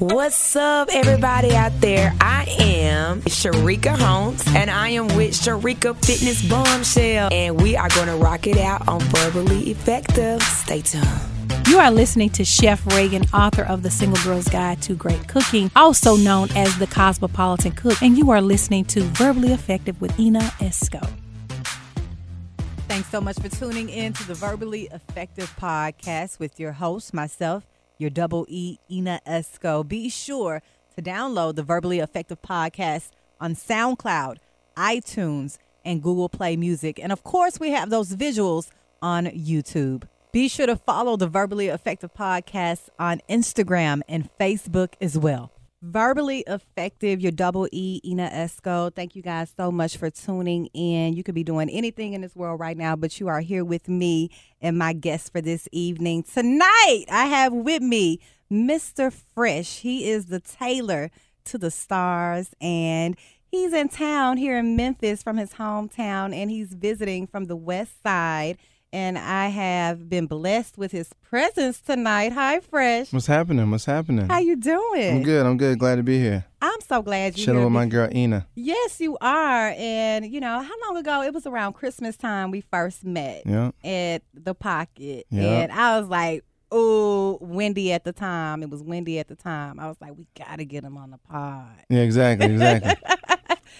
What's up, everybody out there? I am Sharika Holmes, and I am with Sharika Fitness Bombshell, and we are going to rock it out on Verbally Effective. Stay tuned. You are listening to Chef Reagan, author of The Single Girl's Guide to Great Cooking, also known as The Cosmopolitan Cook, and you are listening to Verbally Effective with Ina Esco. Thanks so much for tuning in to the Verbally Effective Podcast with your host, myself, your double E, Ina Esco. Be sure to download the Verbally Effective Podcast on SoundCloud, iTunes, and Google Play Music. And of course, we have those visuals on YouTube. Be sure to follow the Verbally Effective Podcast on Instagram and Facebook as well. Verbally Effective, your double E, Ina Esco. Thank you guys so much for tuning in. You could be doing anything in this world right now, but you are here with me and my guest for this evening. Tonight, I have with me Mr. Fresh. He is the tailor to the stars, and he's in town here in Memphis from his hometown, and he's visiting from the west side. And I have been blessed with his presence tonight. Hi, Fresh. What's happening? What's happening? How you doing? I'm good. I'm good. Glad to be here. I'm so glad you're here. Chilling with my girl, Ina. Yes, you are. And, you know, how long ago? It was around Christmas time we first met at the Pocket. Yep. And I was like, oh, Wendy at the time. It was Wendy at the time. I was like, we got to get him on the pod. Yeah, exactly.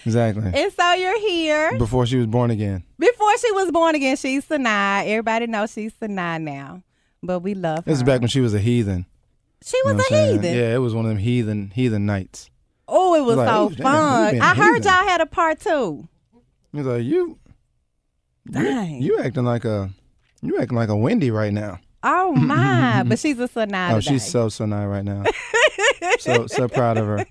Exactly. And so you're here. Before she was born again. Before she was born again, she's Sanai. Everybody knows she's Sanai now. But we love her. This is back when she was a heathen. She was a heathen? Yeah, it was one of them heathen nights. Oh, it was like, so fun. I heard y'all had a part two. He was like, you acting like a Wendy right now. Oh my. But she's a Sanai today. Oh, she's so Sanai right now. so proud of her.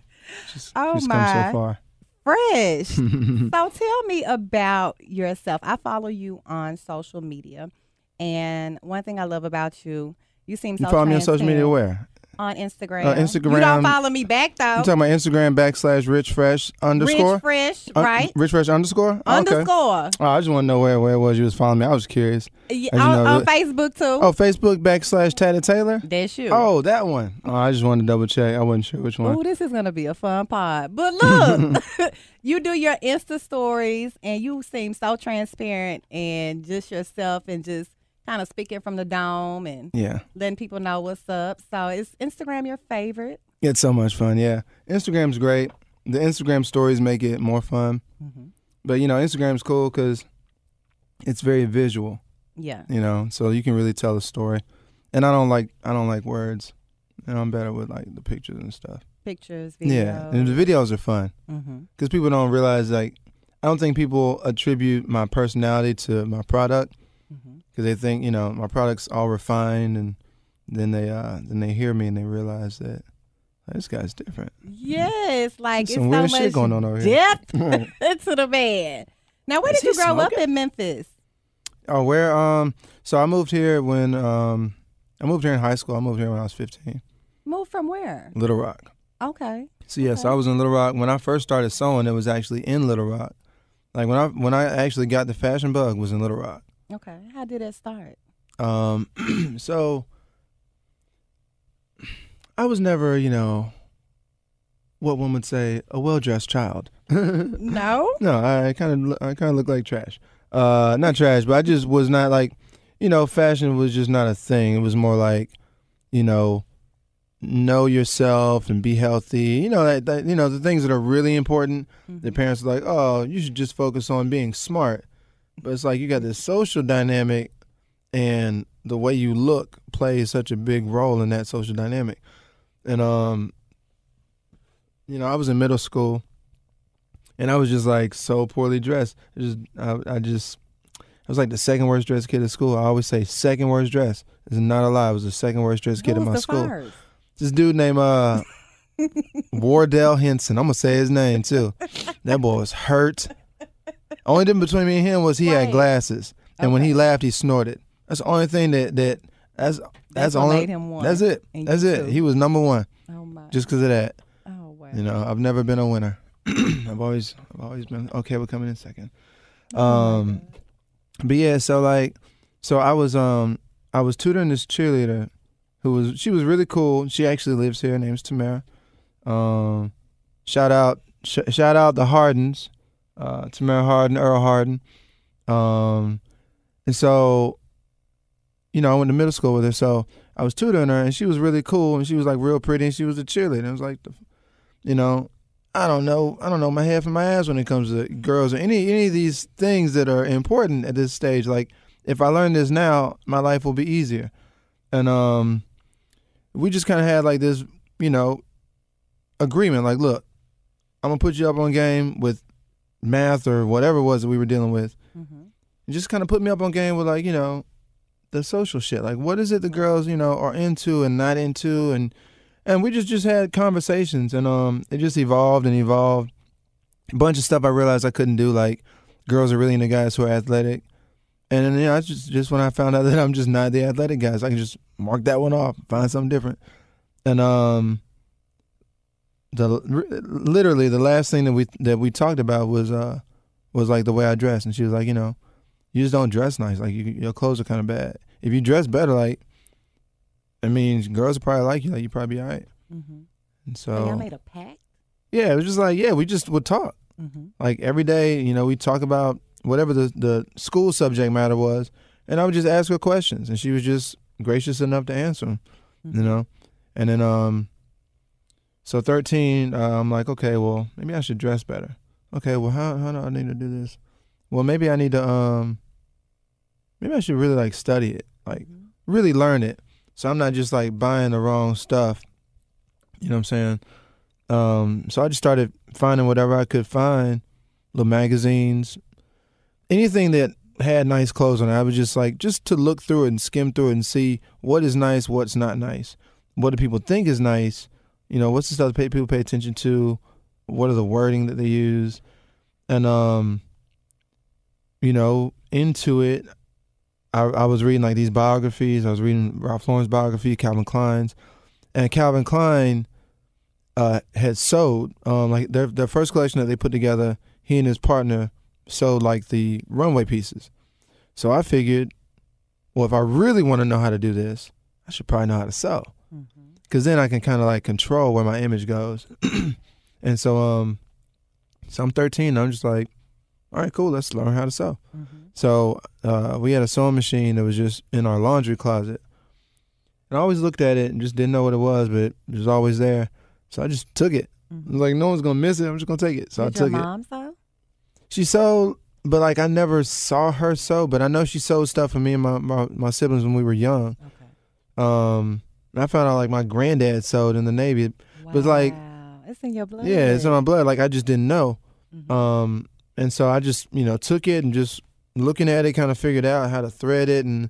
She's come so far. Fresh. So tell me about yourself. I follow you on social media, and one thing I love about you, you seem so transparent. You follow me on social media where? On Instagram. Instagram. You don't follow me back, though. You talking about Instagram / Rich Fresh _ Rich Fresh, right? Rich Fresh _ _ Okay. Oh, I just want to know where it was you was following me. I was curious. Yeah, on Facebook, too. Oh, Facebook / Tata Taylor? That's you. Oh, that one. Oh, I just wanted to double check. I wasn't sure which one. Oh, this is going to be a fun pod. But look, you do your Insta stories, and you seem so transparent and just yourself and just kind of speaking from the dome and letting people know what's up. So is Instagram your favorite? It's so much fun, yeah. Instagram's great. The Instagram stories make it more fun. Mm-hmm. But, you know, Instagram's cool because it's very visual. Yeah. You know, so you can really tell a story. And I don't like words. And I'm better with, like, the pictures and stuff. Pictures, videos. Yeah, and the videos are fun because people don't realize, like, I don't think people attribute my personality to my product. Because they think, you know, my product's all refined, and then they hear me and they realize that this guy's different. Yes, like it's so weird shit going on over here. Depth to the man. Now, where did you grow up in Memphis? Oh, where? So I moved here when I moved here in high school. I moved here when I was 15. Moved from where? Little Rock. Okay. So yes, I was in Little Rock when I first started sewing. It was actually in Little Rock. Like when I actually got the fashion bug was in Little Rock. Okay. How did that start? So I was never, you know, what one would say, a well-dressed child. No? No, I kind of look like trash. Not trash, but I just was not like, you know, fashion was just not a thing. It was more like, you know yourself and be healthy. You know, that you know, the things that are really important, the parents are like, oh, you should just focus on being smart. But it's like you got this social dynamic, and the way you look plays such a big role in that social dynamic. And, you know, I was in middle school, and I was just, like, so poorly dressed. I was, like, the second worst dressed kid at school. I always say second worst dressed. It's not a lie. I was the second worst dressed kid in my school. First? This dude named Wardell Henson. I'm going to say his name, too. That boy was hurt. Only difference between me and him was he had glasses, and when he laughed, he snorted. That's the only thing that's only made him one. That's it. And that's it. Too. He was number one. Oh my! Just because of that. Oh wow! You know, I've never been a winner. I've always been okay. We're coming in second. But yeah, so I was I was tutoring this cheerleader who was really cool. She actually lives here. Her name's Tamara. Shout out the Hardens, Tamara Harden, Earl Harden. And so, you know, I went to middle school with her. So I was tutoring her, and she was really cool, and she was like real pretty, and she was a cheerleader. I was like, you know, I don't know my head from my ass when it comes to girls or any of these things that are important at this stage. Like, if I learn this now, my life will be easier. And we just kind of had like this, you know, agreement. Like, look, I'm gonna put you up on game with math or whatever it was that we were dealing with. Mm-hmm. And just kind of put me up on game with, like, you know, the social shit. Like, what is it the girls, you know, are into and not into, and we just had conversations, and it just evolved and evolved. A bunch of stuff I realized I couldn't do, like girls are really into guys who are athletic. And then, you know, I just when I found out that I'm just not the athletic guy, so I can just mark that one off, find something different. And literally the last thing that we talked about was like the way I dress, and she was like, you know, you just don't dress nice. Like, your clothes are kind of bad. If you dress better, like, I mean, girls would probably like you. Like, you'd probably be all right. Mm-hmm. And so, y'all made a pact? Yeah, it was just like, yeah, we just would talk. Mm-hmm. Like, every day, you know, we talk about whatever the school subject matter was, and I would just ask her questions, and she was just gracious enough to answer them, mm-hmm. you know? And then, so 13, I'm like, okay, well, maybe I should dress better. Okay, well, how do I need to do this? Well, maybe I need to, maybe I should really, like, study it, like, really learn it, so I'm not just, like, buying the wrong stuff, you know what I'm saying? So I just started finding whatever I could find, little magazines, anything that had nice clothes on it. I was just, like, just to look through it and skim through it and see what is nice, what's not nice, what do people think is nice, you know, what's the stuff that people pay attention to, what are the wording that they use, and, you know, into it, I was reading, like, these biographies. I was reading Ralph Lauren's biography, Calvin Klein's. And Calvin Klein had sold, like, their first collection that they put together, he and his partner sold, like, the runway pieces. So I figured, well, if I really want to know how to do this, I should probably know how to sew. Because then I can kind of, like, control where my image goes. And so, so I'm 13, and I'm just like, all right, cool, let's learn how to sew. Mm-hmm. So we had a sewing machine that was just in our laundry closet. And I always looked at it and just didn't know what it was, but it was always there. So I just took it. Mm-hmm. I was like, no one's going to miss it. I'm just going to take it. So I took it. Did your mom sew? She sewed, but, like, I never saw her sew, but I know she sewed stuff for me and my siblings when we were young. Okay. And I found out, like, my granddad sewed in the Navy. Wow. But, like, it's in your blood. Yeah, it's in my blood. Like, I just didn't know. Mm-hmm. And so I just, you know, took it and just looking at it, kind of figured out how to thread it and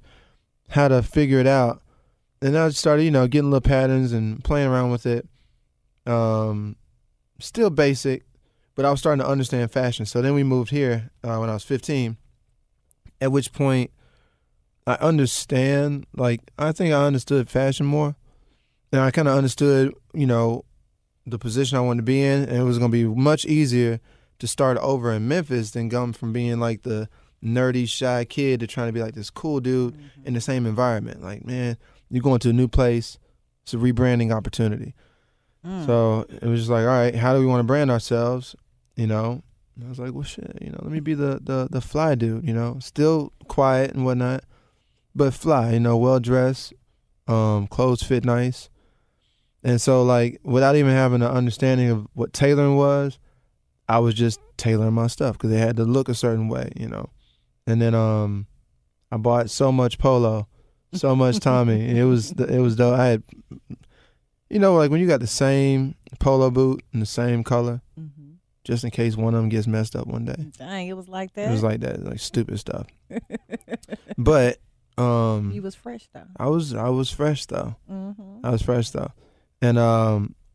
how to figure it out. And I started, you know, getting little patterns and playing around with it. Still basic, but I was starting to understand fashion. So then we moved here when I was 15, at which point I understand, like, I think I understood fashion more. And I kind of understood, you know, the position I wanted to be in, and it was going to be much easier to start over in Memphis than come from being like the nerdy, shy kid to trying to be like this cool dude mm-hmm. in the same environment. Like, man, you're going to a new place. It's a rebranding opportunity. Mm. So it was just like, all right, how do we want to brand ourselves? You know, and I was like, well, shit, you know, let me be the fly dude, you know, still quiet and whatnot, but fly, you know, well-dressed, clothes fit nice. And so, like, without even having an understanding of what tailoring was, I was just tailoring my stuff because they had to look a certain way, you know. And then I bought so much polo, so much Tommy. And it was dope. I had, you know, like when you got the same polo boot and the same color, mm-hmm. just in case one of them gets messed up one day. Dang, it was like that. It was like that, like stupid stuff. But you was fresh though. I was fresh though. Mm-hmm. I was fresh though, and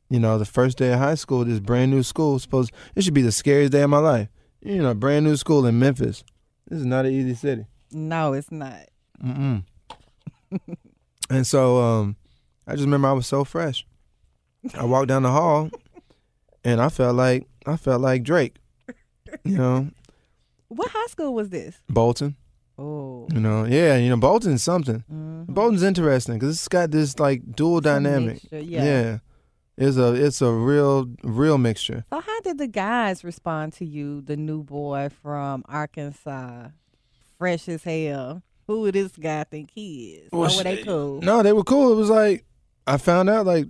you know, the first day of high school, this brand new school, it should be the scariest day of my life. You know, brand new school in Memphis. This is not an easy city. No, it's not. Mm-mm. And so I just remember I was so fresh. I walked down the hall, and I felt like Drake. You know, what high school was this? Bolton. Oh. You know, yeah, you know, Bolton's something. Mm-hmm. Bolton's interesting because it's got this like dual dynamic. Mixture, yeah. Yeah. It's a real mixture. So how did the guys respond to you, the new boy from Arkansas, fresh as hell? Who would this guy think he is? Well, or were they cool? No, they were cool. It was like I found out like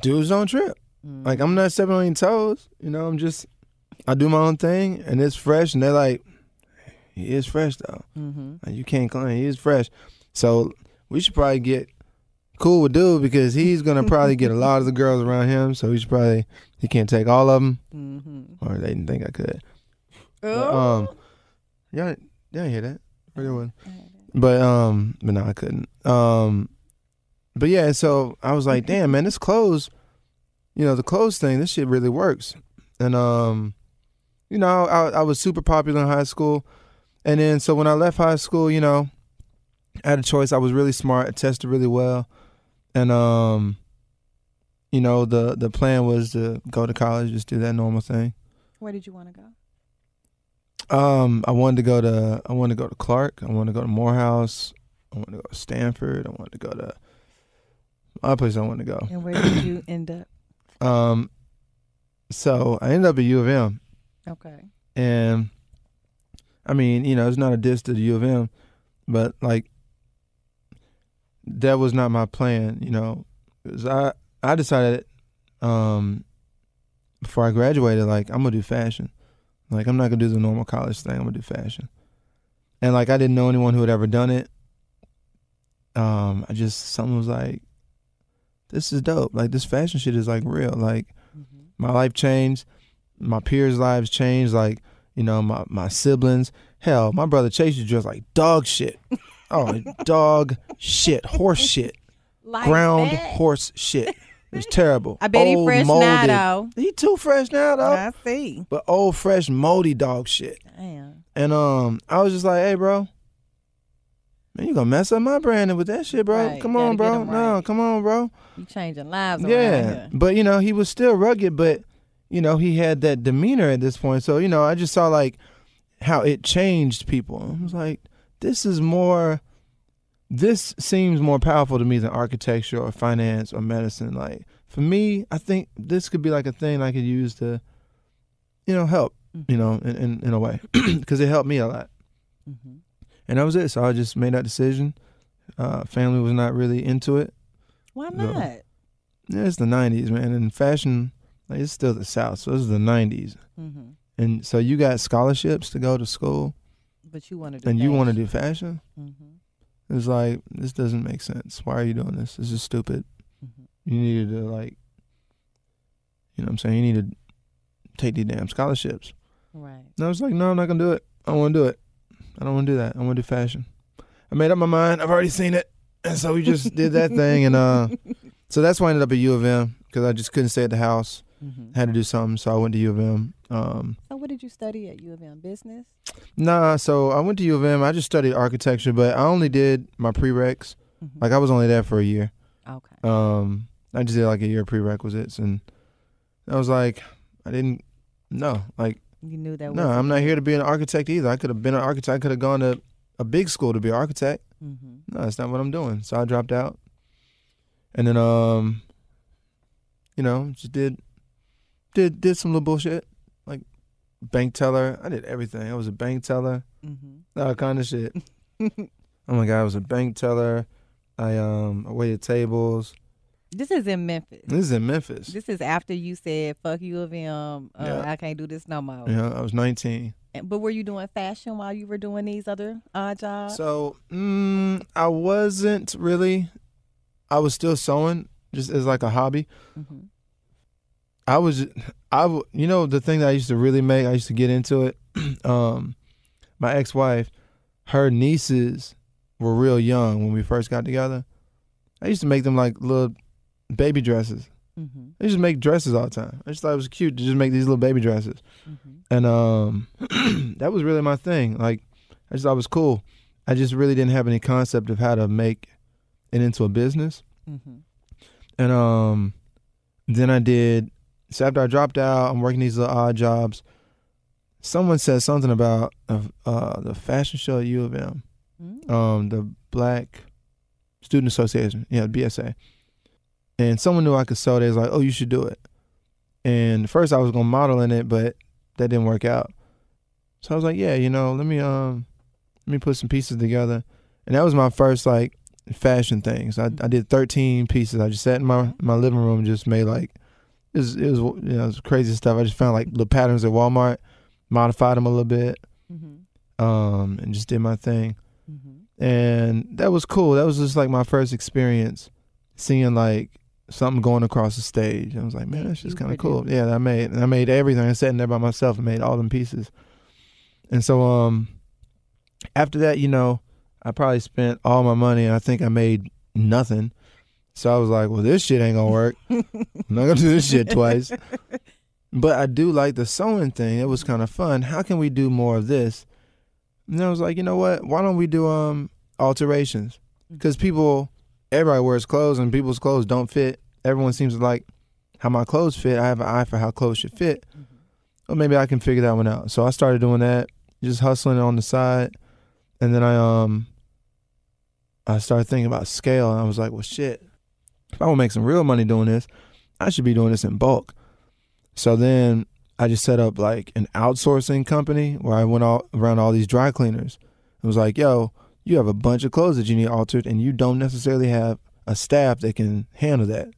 dudes don't trip. Mm-hmm. Like I'm not stepping on any toes. You know, I do my own thing and it's fresh and they're like, he is fresh though. Mm-hmm. Like, you can't claim he is fresh. So we should probably get cool with dude because he's gonna probably get a lot of the girls around him. So he can't take all of them, mm-hmm. or they didn't think I could. But, y'all hear that? But no, I couldn't. But yeah, so I was like, damn man, this clothes, you know, the clothes thing, this shit really works. And you know, I was super popular in high school, and then so when I left high school, you know, I had a choice. I was really smart. I tested really well. And, you know, the plan was to go to college, just do that normal thing. Where did you want to go? I wanted to go to Clark. I wanted to go to Morehouse. I wanted to go to Stanford. I wanted to go to other places I wanted to go. And where did you end up? So I ended up at U of M. Okay. And, I mean, you know, it's not a diss to the U of M, but, like, that was not my plan, you know. Cause I decided before I graduated, like, I'm going to do fashion. Like, I'm not going to do the normal college thing. I'm going to do fashion. And, like, I didn't know anyone who had ever done it. Someone was like, this is dope. Like, this fashion shit is, like, real. Like, mm-hmm. my life changed. My peers' lives changed. Like, you know, my siblings. Hell, my brother Chase is dressed like dog shit. Oh, dog shit, horse shit, like ground that. Horse shit. It was terrible. I bet he fresh molded. Now, though. He too fresh now, though. I see. But old, fresh, moldy dog shit. Damn. And I was just like, hey, bro, man, you gonna mess up my branding with that shit, bro. Right. Come on, bro. Right. No, come on, bro. You changing lives. Yeah, but, you know, he was still rugged, but, you know, he had that demeanor at this point. So, you know, I just saw, like, how it changed people. I was like, this seems more powerful to me than architecture or finance or medicine. Like, for me, I think this could be like a thing I could use to, you know, help, you know, in a way, because it helped me a lot. Mm-hmm. And that was it. So I just made that decision. Family was not really into it. Why not? So, yeah, it's the 90s, man. And fashion, like, it's still the South. So this is the 90s. Mm-hmm. And so you got scholarships to go to school, but you want to do and fashion. You want to do fashion. Mm-hmm. It's like, this doesn't make sense. Why are you doing this? This is stupid. Mm-hmm. You needed to, like, you know what I'm saying? You need to take these damn scholarships. Right. And I was like, no, I'm not gonna do it. I want to do it. I don't want to do that. I want to do fashion. I made up my mind. I've already seen it, and so we just did that thing. And so that's why I ended up at U of M, because I just couldn't stay at the house. Mm-hmm. Had to do something, so I went to U of M. So what did you study at U of M? Business? Nah, so I went to U of M. I just studied architecture, but I only did my prereqs. Mm-hmm. Like, I was only there for a year. Okay. I just did, like, a year of prerequisites, and I was like, I didn't, no. Like, you knew that no, I'm not here to be an architect either. I could have been an architect. I could have gone to a big school to be an architect. Mm-hmm. No, that's not what I'm doing. So I dropped out. And then, you know, just did some little bullshit, like bank teller. I did everything. I was a bank teller, mm-hmm. all kind of shit. Oh my God, I was a bank teller. I waited tables. This is in Memphis. This is after you said, fuck U of M, yeah. I can't do this no more. Yeah, I was 19. But were you doing fashion while you were doing these other odd jobs? So I wasn't really. I was still sewing, just as like a hobby. Mm-hmm. You know, the thing that I used to really make, I used to get into it. My ex-wife, her nieces were real young when we first got together. I used to make them like little baby dresses. Mm-hmm. I used to make dresses all the time. I just thought it was cute to just make these little baby dresses. Mm-hmm. And that was really my thing. Like, I just thought it was cool. I just really didn't have any concept of how to make it into a business. Mm-hmm. And then I did. So after I dropped out, I'm working these little odd jobs. someone said something about the fashion show at U of M, the Black Student Association, BSA. And someone knew I could sew. They was like, oh, you should do it. And first I was going to model in it, but that didn't work out. So I was like, yeah, let me put some pieces together. And that was my first, fashion things. I did 13 pieces. I just sat in my living room and just made, it was crazy stuff. I just found, little patterns at Walmart, modified them a little bit, and just did my thing. Mm-hmm. And that was cool. That was just, my first experience seeing, something going across the stage. I was like, man, that's just kind of cool. Yeah, I made everything. I sat in there by myself and made all them pieces. And so after that, I probably spent all my money and I think I made nothing. So I was like, well, this shit ain't gonna work. I'm not gonna do this shit twice. But I do like the sewing thing. It was kind of fun. How can we do more of this? And then I was like, you know what? Why don't we do alterations? Because everybody wears clothes and people's clothes don't fit. Everyone seems to like how my clothes fit. I have an eye for how clothes should fit. Well, maybe I can figure that one out. So I started doing that, just hustling on the side. And then I started thinking about scale, and I was like, well, shit, if I want to make some real money doing this, I should be doing this in bulk. So then I just set up an outsourcing company where I went all around all these dry cleaners. It was like, yo, you have a bunch of clothes that you need altered, and you don't necessarily have a staff that can handle that.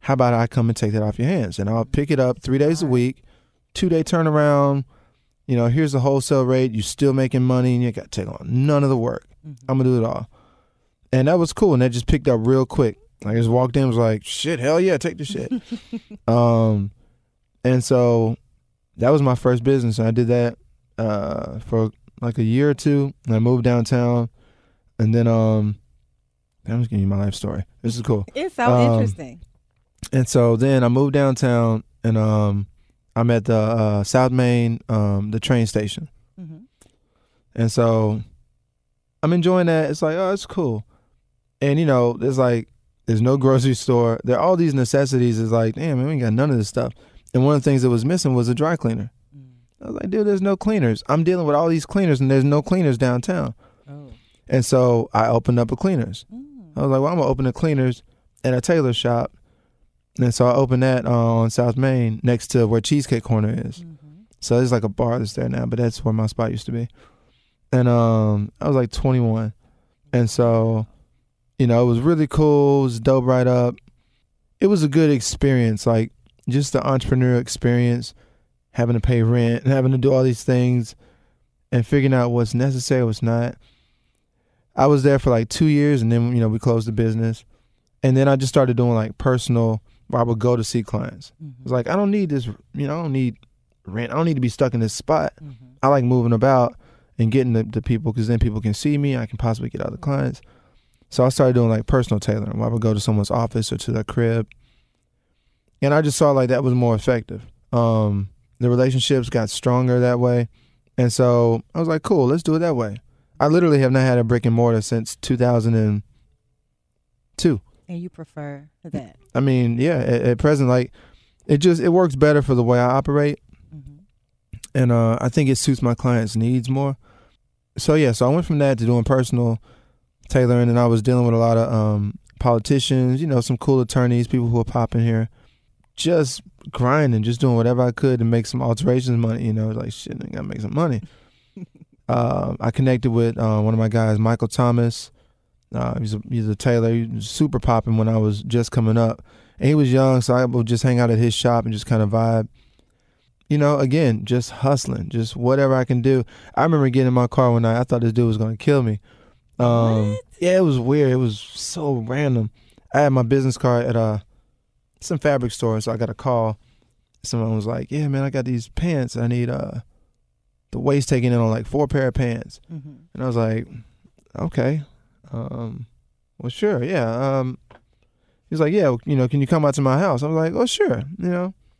How about I come and take that off your hands? And I'll pick it up 3 days a week, 2-day turnaround. Here's the wholesale rate. You're still making money, and you got to take on none of the work. Mm-hmm. I'm going to do it all. And that was cool, and that just picked up real quick. I just walked in and was like, shit, hell yeah, take the shit. And so that was my first business. I did that for a year or two, and I moved downtown. And then I'm just giving you my life story. This is cool. It sounds interesting. And so then I moved downtown, and I'm at the South Main, the train station. Mm-hmm. And so I'm enjoying that. It's like, oh, it's cool. And, there's there's no grocery store. There are all these necessities. It's like, damn, man, we ain't got none of this stuff. And one of the things that was missing was a dry cleaner. Mm. I was like, dude, there's no cleaners. I'm dealing with all these cleaners, and there's no cleaners downtown. Oh. And so I opened up a cleaners. I was like, well, I'm going to open a cleaners at a tailor shop. And so I opened that on South Main next to where Cheesecake Corner is. Mm-hmm. So there's a bar that's there now, but that's where my spot used to be. And I was 21. And so... it was really cool. It was dope right up. It was a good experience, just the entrepreneurial experience, having to pay rent and having to do all these things and figuring out what's necessary, what's not. I was there for 2 years, and then, we closed the business. And then I just started doing personal, where I would go to see clients. Mm-hmm. It was I don't need this, I don't need rent. I don't need to be stuck in this spot. Mm-hmm. I like moving about and getting to people, because then people can see me. I can possibly get other clients. So I started doing personal tailoring. I would go to someone's office or to their crib. And I just saw that was more effective. The relationships got stronger that way. And so I was like, cool, let's do it that way. I literally have not had a brick and mortar since 2002. And you prefer that? I mean, yeah, at present, it works better for the way I operate. Mm-hmm. And I think it suits my clients' needs more. So yeah, so I went from that to doing personal tailoring, and I was dealing with a lot of politicians, some cool attorneys, people who are popping here, just grinding, just doing whatever I could to make some alterations money. Shit, I gotta make some money. I connected with one of my guys, Michael Thomas. He's a tailor. He was super popping when I was just coming up, and he was young, so I would just hang out at his shop and just kind of vibe. Again, just hustling, just whatever I can do. I remember getting in my car one night. I thought this dude was gonna kill me. Yeah, it was weird. It was so random. I had my business card at some fabric store, so I got a call. Someone was like, yeah, man, I got these pants. I need the waist taken in on 4 pair of pants. Mm-hmm. And I was like, okay. Well, sure, yeah. He was like, yeah, can you come out to my house? I was like, oh, sure.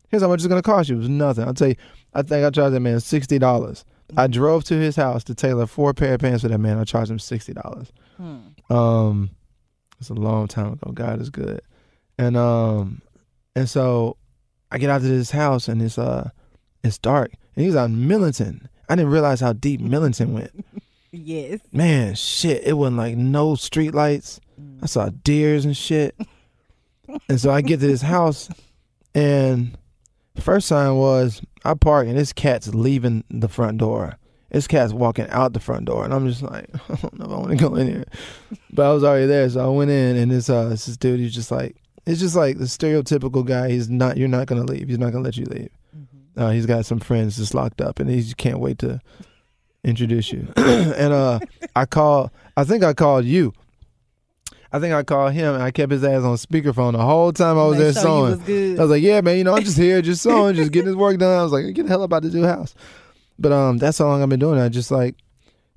Here's how much it's going to cost you. It was nothing. I'll tell you, I think I charged that man $60. I drove to his house to tailor 4 pair of pants for that man. I charged him $60. It's a long time ago. God is good. And so I get out to this house, and it's dark. and he was out in Millington. I didn't realize how deep Millington went. Yes. Man, shit, it wasn't like no street lights. I saw deers and shit. And so I get to this house, and the first sign was I park and this cat's leaving the front door. This cat's walking out the front door, and I'm just like, I don't know if I want to go in here. But I was already there, so I went in, and this dude, he's just like, it's just like the stereotypical guy. You're not gonna leave. He's not gonna let you leave. Mm-hmm. He's got some friends just locked up, and he just can't wait to introduce you. And I think I called you. I think I called him, and I kept his ass on speakerphone the whole time I was there sewing. I was like, yeah, man, you know, I'm just here, just sewing, just getting this work done. I was like, get the hell up out this new house. But that's how long I've been doing it. I just like,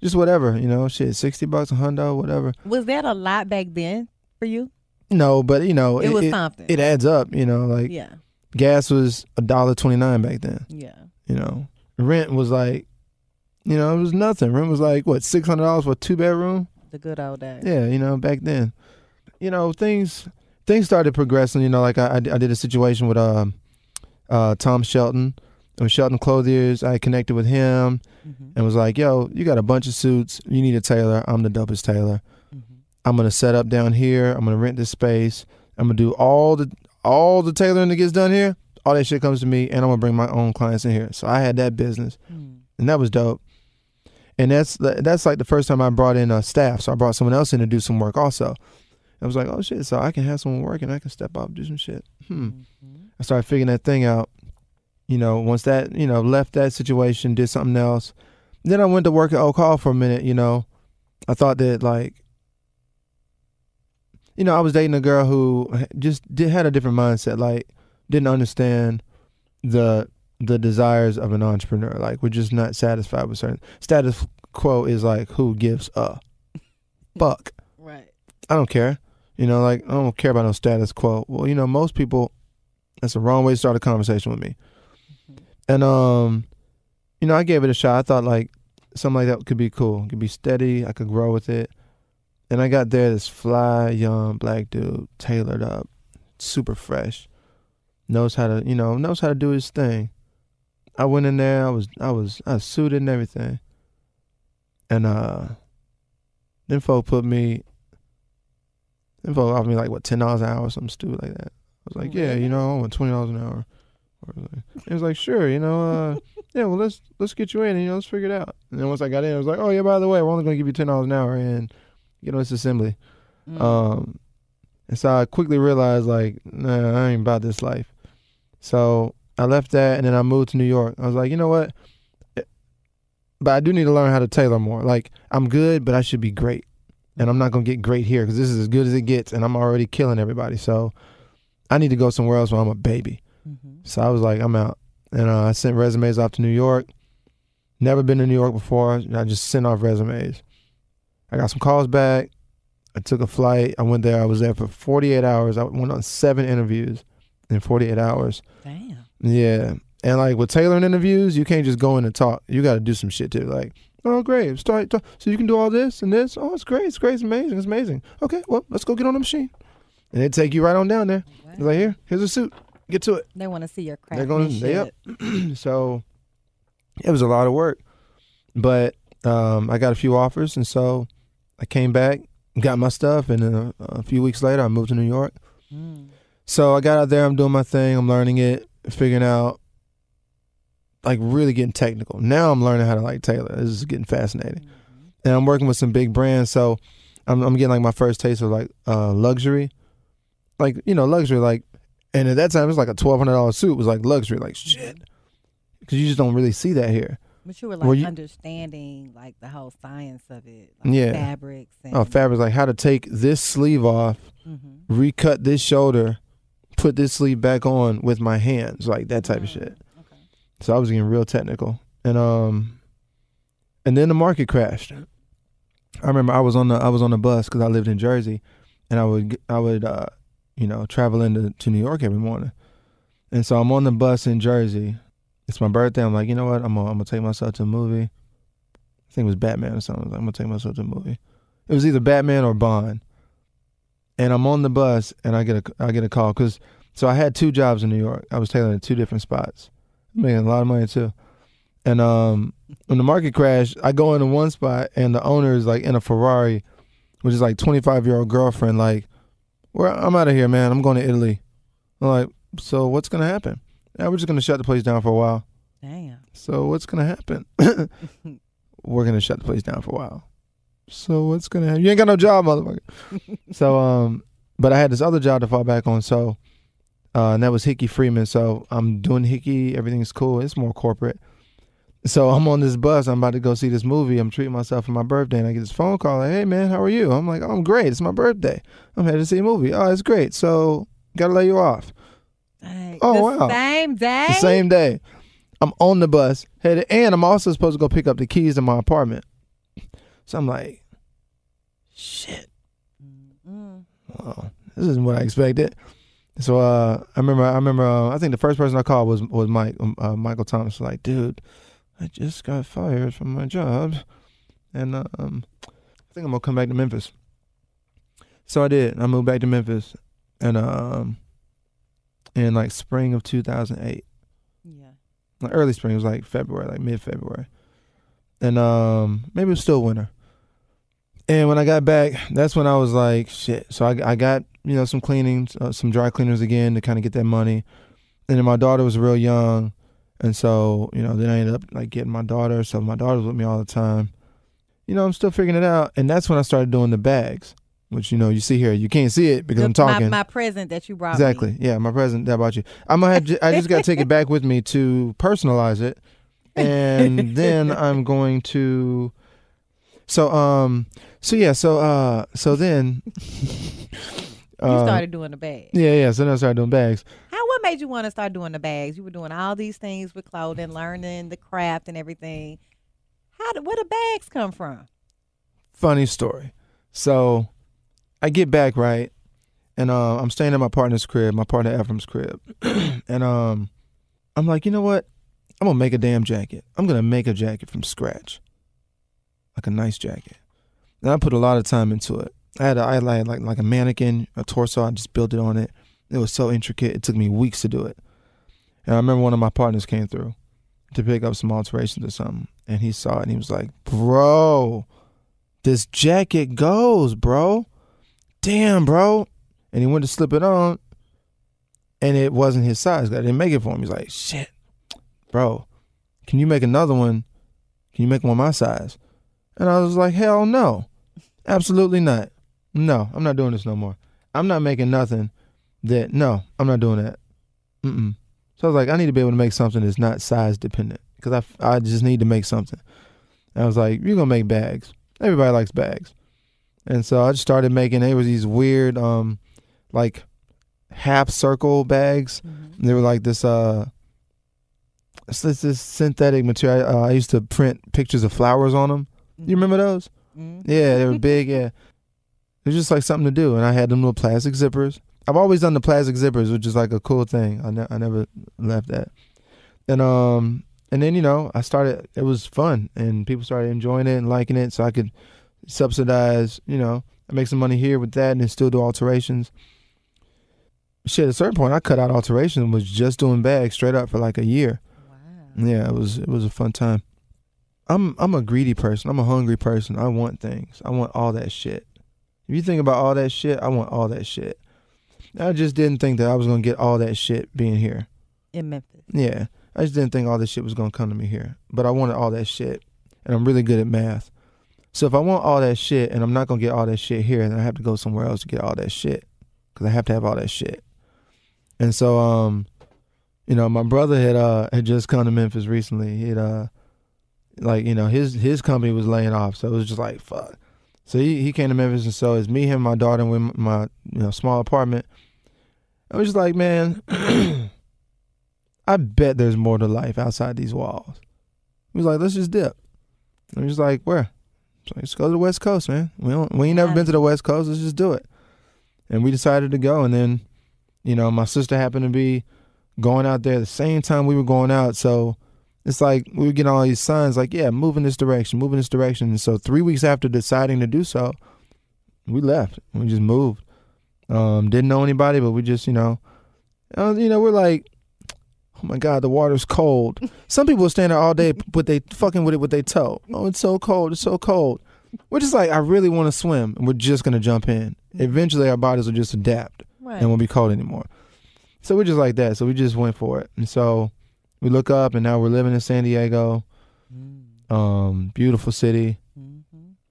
just whatever, you know, shit, $60, $100, whatever. Was that a lot back then for you? No, but you know, it was something. It adds up, you know, like yeah. Gas was $1.29 back then. Yeah. You know, rent was like, you know, it was nothing. Rent was like, what, $600 for a 2-bedroom? The good old days. Yeah, you know, back then. You know, things started progressing, you know, like I did a situation with Tom Shelton. With Shelton Clothiers, I connected with him mm-hmm. and was like, yo, you got a bunch of suits. You need a tailor. I'm the dopest tailor. Mm-hmm. I'm going to set up down here. I'm going to rent this space. I'm going to do all the tailoring that gets done here. All that shit comes to me, and I'm going to bring my own clients in here. So I had that business, and that was dope. And that's like the first time I brought in a staff. So I brought someone else in to do some work also. I was like, oh, shit, so I can have someone work, and I can step up, do some shit. Mm-hmm. I started figuring that thing out. You know, once that, you know, left that situation, did something else. Then I went to work at Oak Hall for a minute, you know. I thought that, like, you know, I was dating a girl who just had a different mindset, like, didn't understand the desires of an entrepreneur. Like, we're just not satisfied with certain. Status quo is like, who gives a fuck? Right. I don't care. You know, like, I don't care about no status quo. Well, you know, most people, that's the wrong way to start a conversation with me. And, you know, I gave it a shot. I thought, like, something like that could be cool. It could be steady. I could grow with it. And I got there, this fly, young, black dude, tailored up, super fresh, knows how to do his thing. I went in there. I was suited and everything. And then folk offered me, like, what, $10 an hour or something stupid like that. I was like, yeah, you know, I want $20 an hour. It was like, sure, you know, yeah, well, let's get you in, and, you know, let's figure it out. And then once I got in, I was like, oh, yeah, by the way, we're only going to give you $10 an hour, and, you know, it's assembly. Mm-hmm. And so I quickly realized, like, nah, I ain't about this life. So I left that, and then I moved to New York. I was like, you know what? But I do need to learn how to tailor more. Like, I'm good, but I should be great. And I'm not going to get great here because this is as good as it gets, and I'm already killing everybody. So I need to go somewhere else where I'm a baby. Mm-hmm. So I was like, I'm out. And I sent resumes off to New York. Never been to New York before. I just sent off resumes. I got some calls back. I took a flight. I went there. I was there for 48 hours. I went on 7 interviews in 48 hours. Damn. Yeah. And like with tailoring interviews, you can't just go in and talk. You got to do some shit too. Like, oh, great. So you can do all this and this. Oh, it's great. It's great. It's amazing. It's amazing. Okay, well, let's go get on the machine. And they take you right on down there. Wow. They're like, here's a suit. Get to it. They want to see your craft. They're going to stay up. So it was a lot of work. But I got a few offers. And so I came back, got my stuff. And then a few weeks later, I moved to New York. Mm. So I got out there. I'm doing my thing. I'm learning it, figuring out, like, really getting technical. Now I'm learning how to, like, tailor. This is getting fascinating. Mm-hmm. And I'm working with some big brands. So I'm getting, like, my first taste of, like, luxury. Like, you know, luxury, like. And at that time, it was like a $1,200 suit. It was like luxury, like shit. Because you just don't really see that here. But you were like understanding like the whole science of it. Like yeah. Fabrics. And fabrics. Like how to take this sleeve off, mm-hmm. recut this shoulder, put this sleeve back on with my hands. Like that type of shit. Okay. So I was getting real technical. And then the market crashed. I remember I was on the bus because I lived in Jersey. And I would you know, travel to New York every morning. And so I'm on the bus in Jersey. It's my birthday. I'm like, you know what? I'm gonna take myself to a movie. I think it was Batman or something. I'm gonna take myself to a movie. It was either Batman or Bond. And I'm on the bus and I get a call. So I had 2 jobs in New York. I was tailoring at 2 different spots. Making a lot of money too. And when the market crashed, I go into one spot and the owner is like in a Ferrari, which is like 25-year-old girlfriend, like, well, I'm out of here, man. I'm going to Italy. I'm like, so what's going to happen? Yeah, we're just going to shut the place down for a while. Damn. So what's going to happen? We're going to shut the place down for a while. So what's going to happen? You ain't got no job, motherfucker. So, but I had this other job to fall back on. So, and that was Hickey Freeman. So I'm doing Hickey. Everything's cool. It's more corporate. So I'm on this bus. I'm about to go see this movie. I'm treating myself for my birthday. And I get this phone call. Like, hey, man, how are you? I'm like, oh, I'm great. It's my birthday. I'm headed to see a movie. Oh, it's great. So got to lay you off. Like, wow. The same day. I'm on the bus, headed, and I'm also supposed to go pick up the keys to my apartment. So I'm like, shit. Mm-hmm. Oh, this isn't what I expected. So I remember, I think the first person I called was Michael Thomas. Like, dude, I just got fired from my job, and I think I'm going to come back to Memphis. So I did. I moved back to Memphis, and in like spring of 2008. Yeah. Like early spring, it was like February, like mid-February. And maybe it was still winter. And when I got back, that's when I was like, shit. So I got, some cleanings, some dry cleaners again to kind of get that money. And then my daughter was real young. And so, then I ended up like getting my daughter. So my daughter's with me all the time. I'm still figuring it out. And that's when I started doing the bags, which, you see here. You can't see it because I'm talking. My present that you brought me. Exactly. Yeah, my present that I brought you. I just got to take it back with me to personalize it. And then I'm going to, so then. You started doing the bags. Yeah, so then I started doing bags. What made you want to start doing the bags? You were doing all these things with clothing, learning the craft and everything. Where do bags come from? Funny story. So I get back, right? And I'm staying at my partner's crib, my partner Ephraim's crib. And I'm like, you know what? I'm going to make a damn jacket. I'm going to make a jacket from scratch. Like a nice jacket. And I put a lot of time into it. I had like a mannequin, a torso. I just built it on it. It was so intricate. It took me weeks to do it. And I remember one of my partners came through to pick up some alterations or something. And he saw it and he was like, bro, this jacket goes, bro. Damn, bro. And he went to slip it on and it wasn't his size. I didn't make it for him. He's like, shit. Bro, can you make another one? Can you make one my size? And I was like, hell no. Absolutely not. No, I'm not doing this no more. I'm not making nothing that, no, I'm not doing that. Mm-mm. So I was like, I need to be able to make something that's not size dependent because I just need to make something. And I was like, you're going to make bags. Everybody likes bags. And so I just started making, they were these weird, like half circle bags. Mm-hmm. They were like this, it's this synthetic material. I used to print pictures of flowers on them. You remember those? Mm-hmm. Yeah, they were big. Yeah, it was just like something to do. And I had them little plastic zippers. I've always done the plastic zippers, which is like a cool thing. I never left that. And then I started. It was fun, and people started enjoying it and liking it. So I could subsidize. I make some money here with that, and then still do alterations. Shit, at a certain point, I cut out alterations and was just doing bags straight up for like a year. Yeah, it was a fun time. I'm a greedy person. I'm a hungry person. I want things. I want all that shit. If you think about all that shit, I want all that shit. I just didn't think that I was going to get all that shit being here. In Memphis. Yeah. I just didn't think all this shit was going to come to me here. But I wanted all that shit. And I'm really good at math. So if I want all that shit and I'm not going to get all that shit here, then I have to go somewhere else to get all that shit. Because I have to have all that shit. And so, my brother had just come to Memphis recently. He had, his company was laying off, so it was just like fuck. So he came to Memphis, and so it's me, him, my daughter, and with my small apartment. I was just like, man, I bet there's more to life outside these walls. He was like, let's just dip. I was just like, where? So let's go to the West Coast, man. We ain't never been to the West Coast. Let's just do it. And we decided to go, and then my sister happened to be going out there the same time we were going out. So it's like we were getting all these signs like, yeah, move in this direction. And so 3 weeks after deciding to do so, we left. We just moved. Didn't know anybody, but we just, we're like, oh my God, the water's cold. Some people stand there all day, but they fucking with it with their toe. Oh, it's so cold, it's so cold. We're just like, I really want to swim, and we're just going to jump in. Eventually, our bodies will just adapt, right, and won't be cold anymore. So we're just like that. So we just went for it. And so we look up, and now we're living in San Diego. Beautiful city.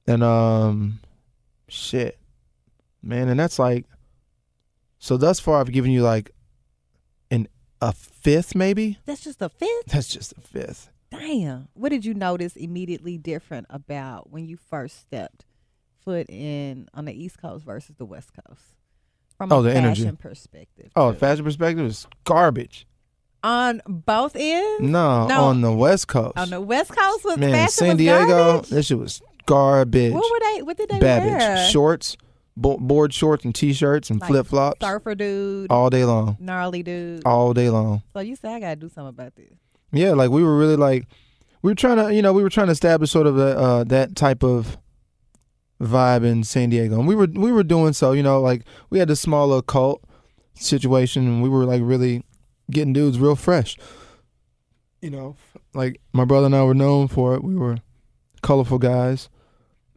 And shit, man. And that's like, so thus far I've given you like a fifth maybe? That's just a fifth? That's just a fifth. Damn. What did you notice immediately different about when you first stepped foot in on the East Coast versus the West Coast? From a fashion perspective. Oh, too. Fashion perspective is garbage. On both ends? No, on the West Coast. On the West Coast was man, fashion San Diego, garbage? That shit was garbage. What did they wear? Shorts, board shorts and T-shirts and like flip-flops. Surfer dude. All day long. Gnarly dude. All day long. So you said I got to do something about this. Yeah, like we were really like, we were trying to establish sort of that type of vibe in San Diego. And we were doing so, like we had this small little cult situation and we were like really getting dudes real fresh. Like my brother and I were known for it. We were colorful guys.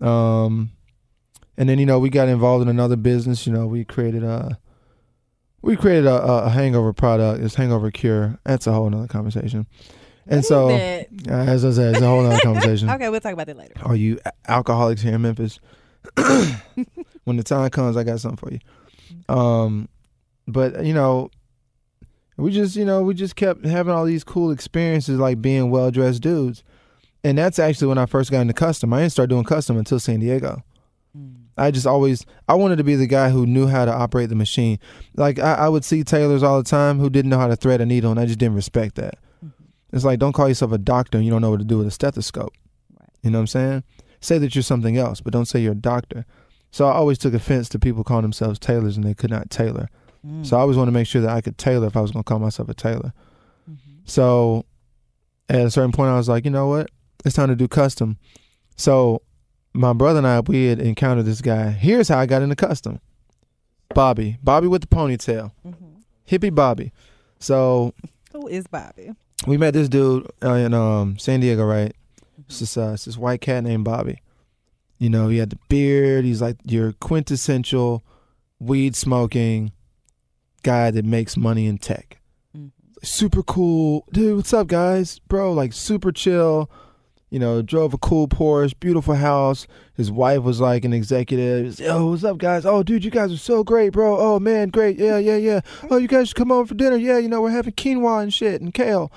And then, we got involved in another business. We created a hangover product. It's hangover cure. That's a whole nother conversation. And so, as I said, it's a whole nother conversation. Okay, we'll talk about that later. Are you alcoholics here in Memphis? When the time comes, I got something for you. But, we just kept having all these cool experiences, like being well-dressed dudes. And that's actually when I first got into custom. I didn't start doing custom until San Diego. I wanted to be the guy who knew how to operate the machine. Like I would see tailors all the time who didn't know how to thread a needle, and I just didn't respect that. Mm-hmm. It's like, don't call yourself a doctor and you don't know what to do with a stethoscope. Right. You know what I'm saying? Say that you're something else, but don't say you're a doctor. So I always took offense to people calling themselves tailors and they could not tailor. Mm. So I always wanted to make sure that I could tailor if I was going to call myself a tailor. Mm-hmm. So at a certain point I was like, you know what? It's time to do custom. So my brother and I, we had encountered this guy. Here's how I got into custom. Bobby with the ponytail. Mm-hmm. Hippie Bobby. So who is Bobby? We met this dude in San Diego, right? Mm-hmm. It's this white cat named Bobby. He had the beard. He's like your quintessential weed smoking guy that makes money in tech. Mm-hmm. Super cool. Dude, what's up, guys? Bro, like super chill. Drove a cool Porsche, beautiful house. His wife was like an executive. Was, yo, what's up, guys? Oh, dude, you guys are so great, bro. Oh, man, great. Yeah. Oh, you guys should come over for dinner. Yeah, we're having quinoa and shit and kale.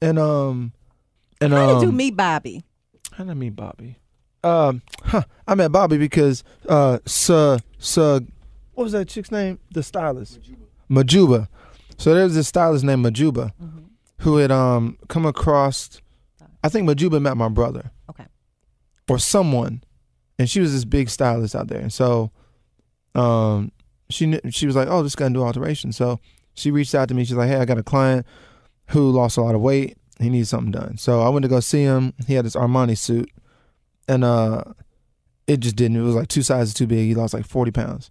And how did you meet Bobby? How did I meet Bobby? I met Bobby because what was that chick's name? The stylist, Majuba. So there was this stylist named Majuba, mm-hmm, who had come across. I think Majuba met my brother. Okay. Or someone. And she was this big stylist out there. And so she was like, oh, this guy can do alterations. So she reached out to me. She's like, hey, I got a client who lost a lot of weight. He needs something done. So I went to go see him. He had this Armani suit. And it just didn't. It was like two sizes too big. He lost like 40 pounds.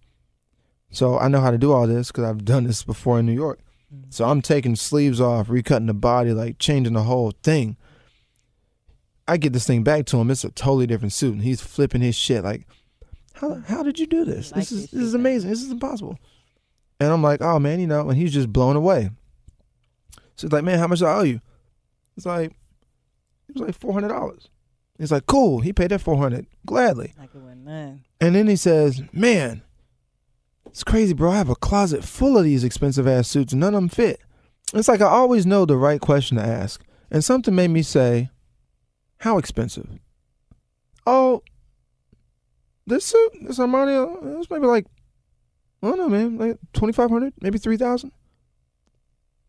So I know how to do all this because I've done this before in New York. Mm-hmm. So I'm taking sleeves off, recutting the body, like changing the whole thing. I get this thing back to him. It's a totally different suit, and he's flipping his shit. Like, how did you do this? This is amazing. This is impossible. And I'm like, oh man, and he's just blown away. So he's like, man, how much do I owe you? It's like, it was like $400. He's like, cool. He paid that $400 gladly. Like it wasn't none. And then he says, man, it's crazy, bro. I have a closet full of these expensive ass suits, and none of them fit. It's like I always know the right question to ask, and something made me say, how expensive? Oh, this suit, this Armani, it was maybe like, I don't know, man, like $2,500, maybe $3,000. I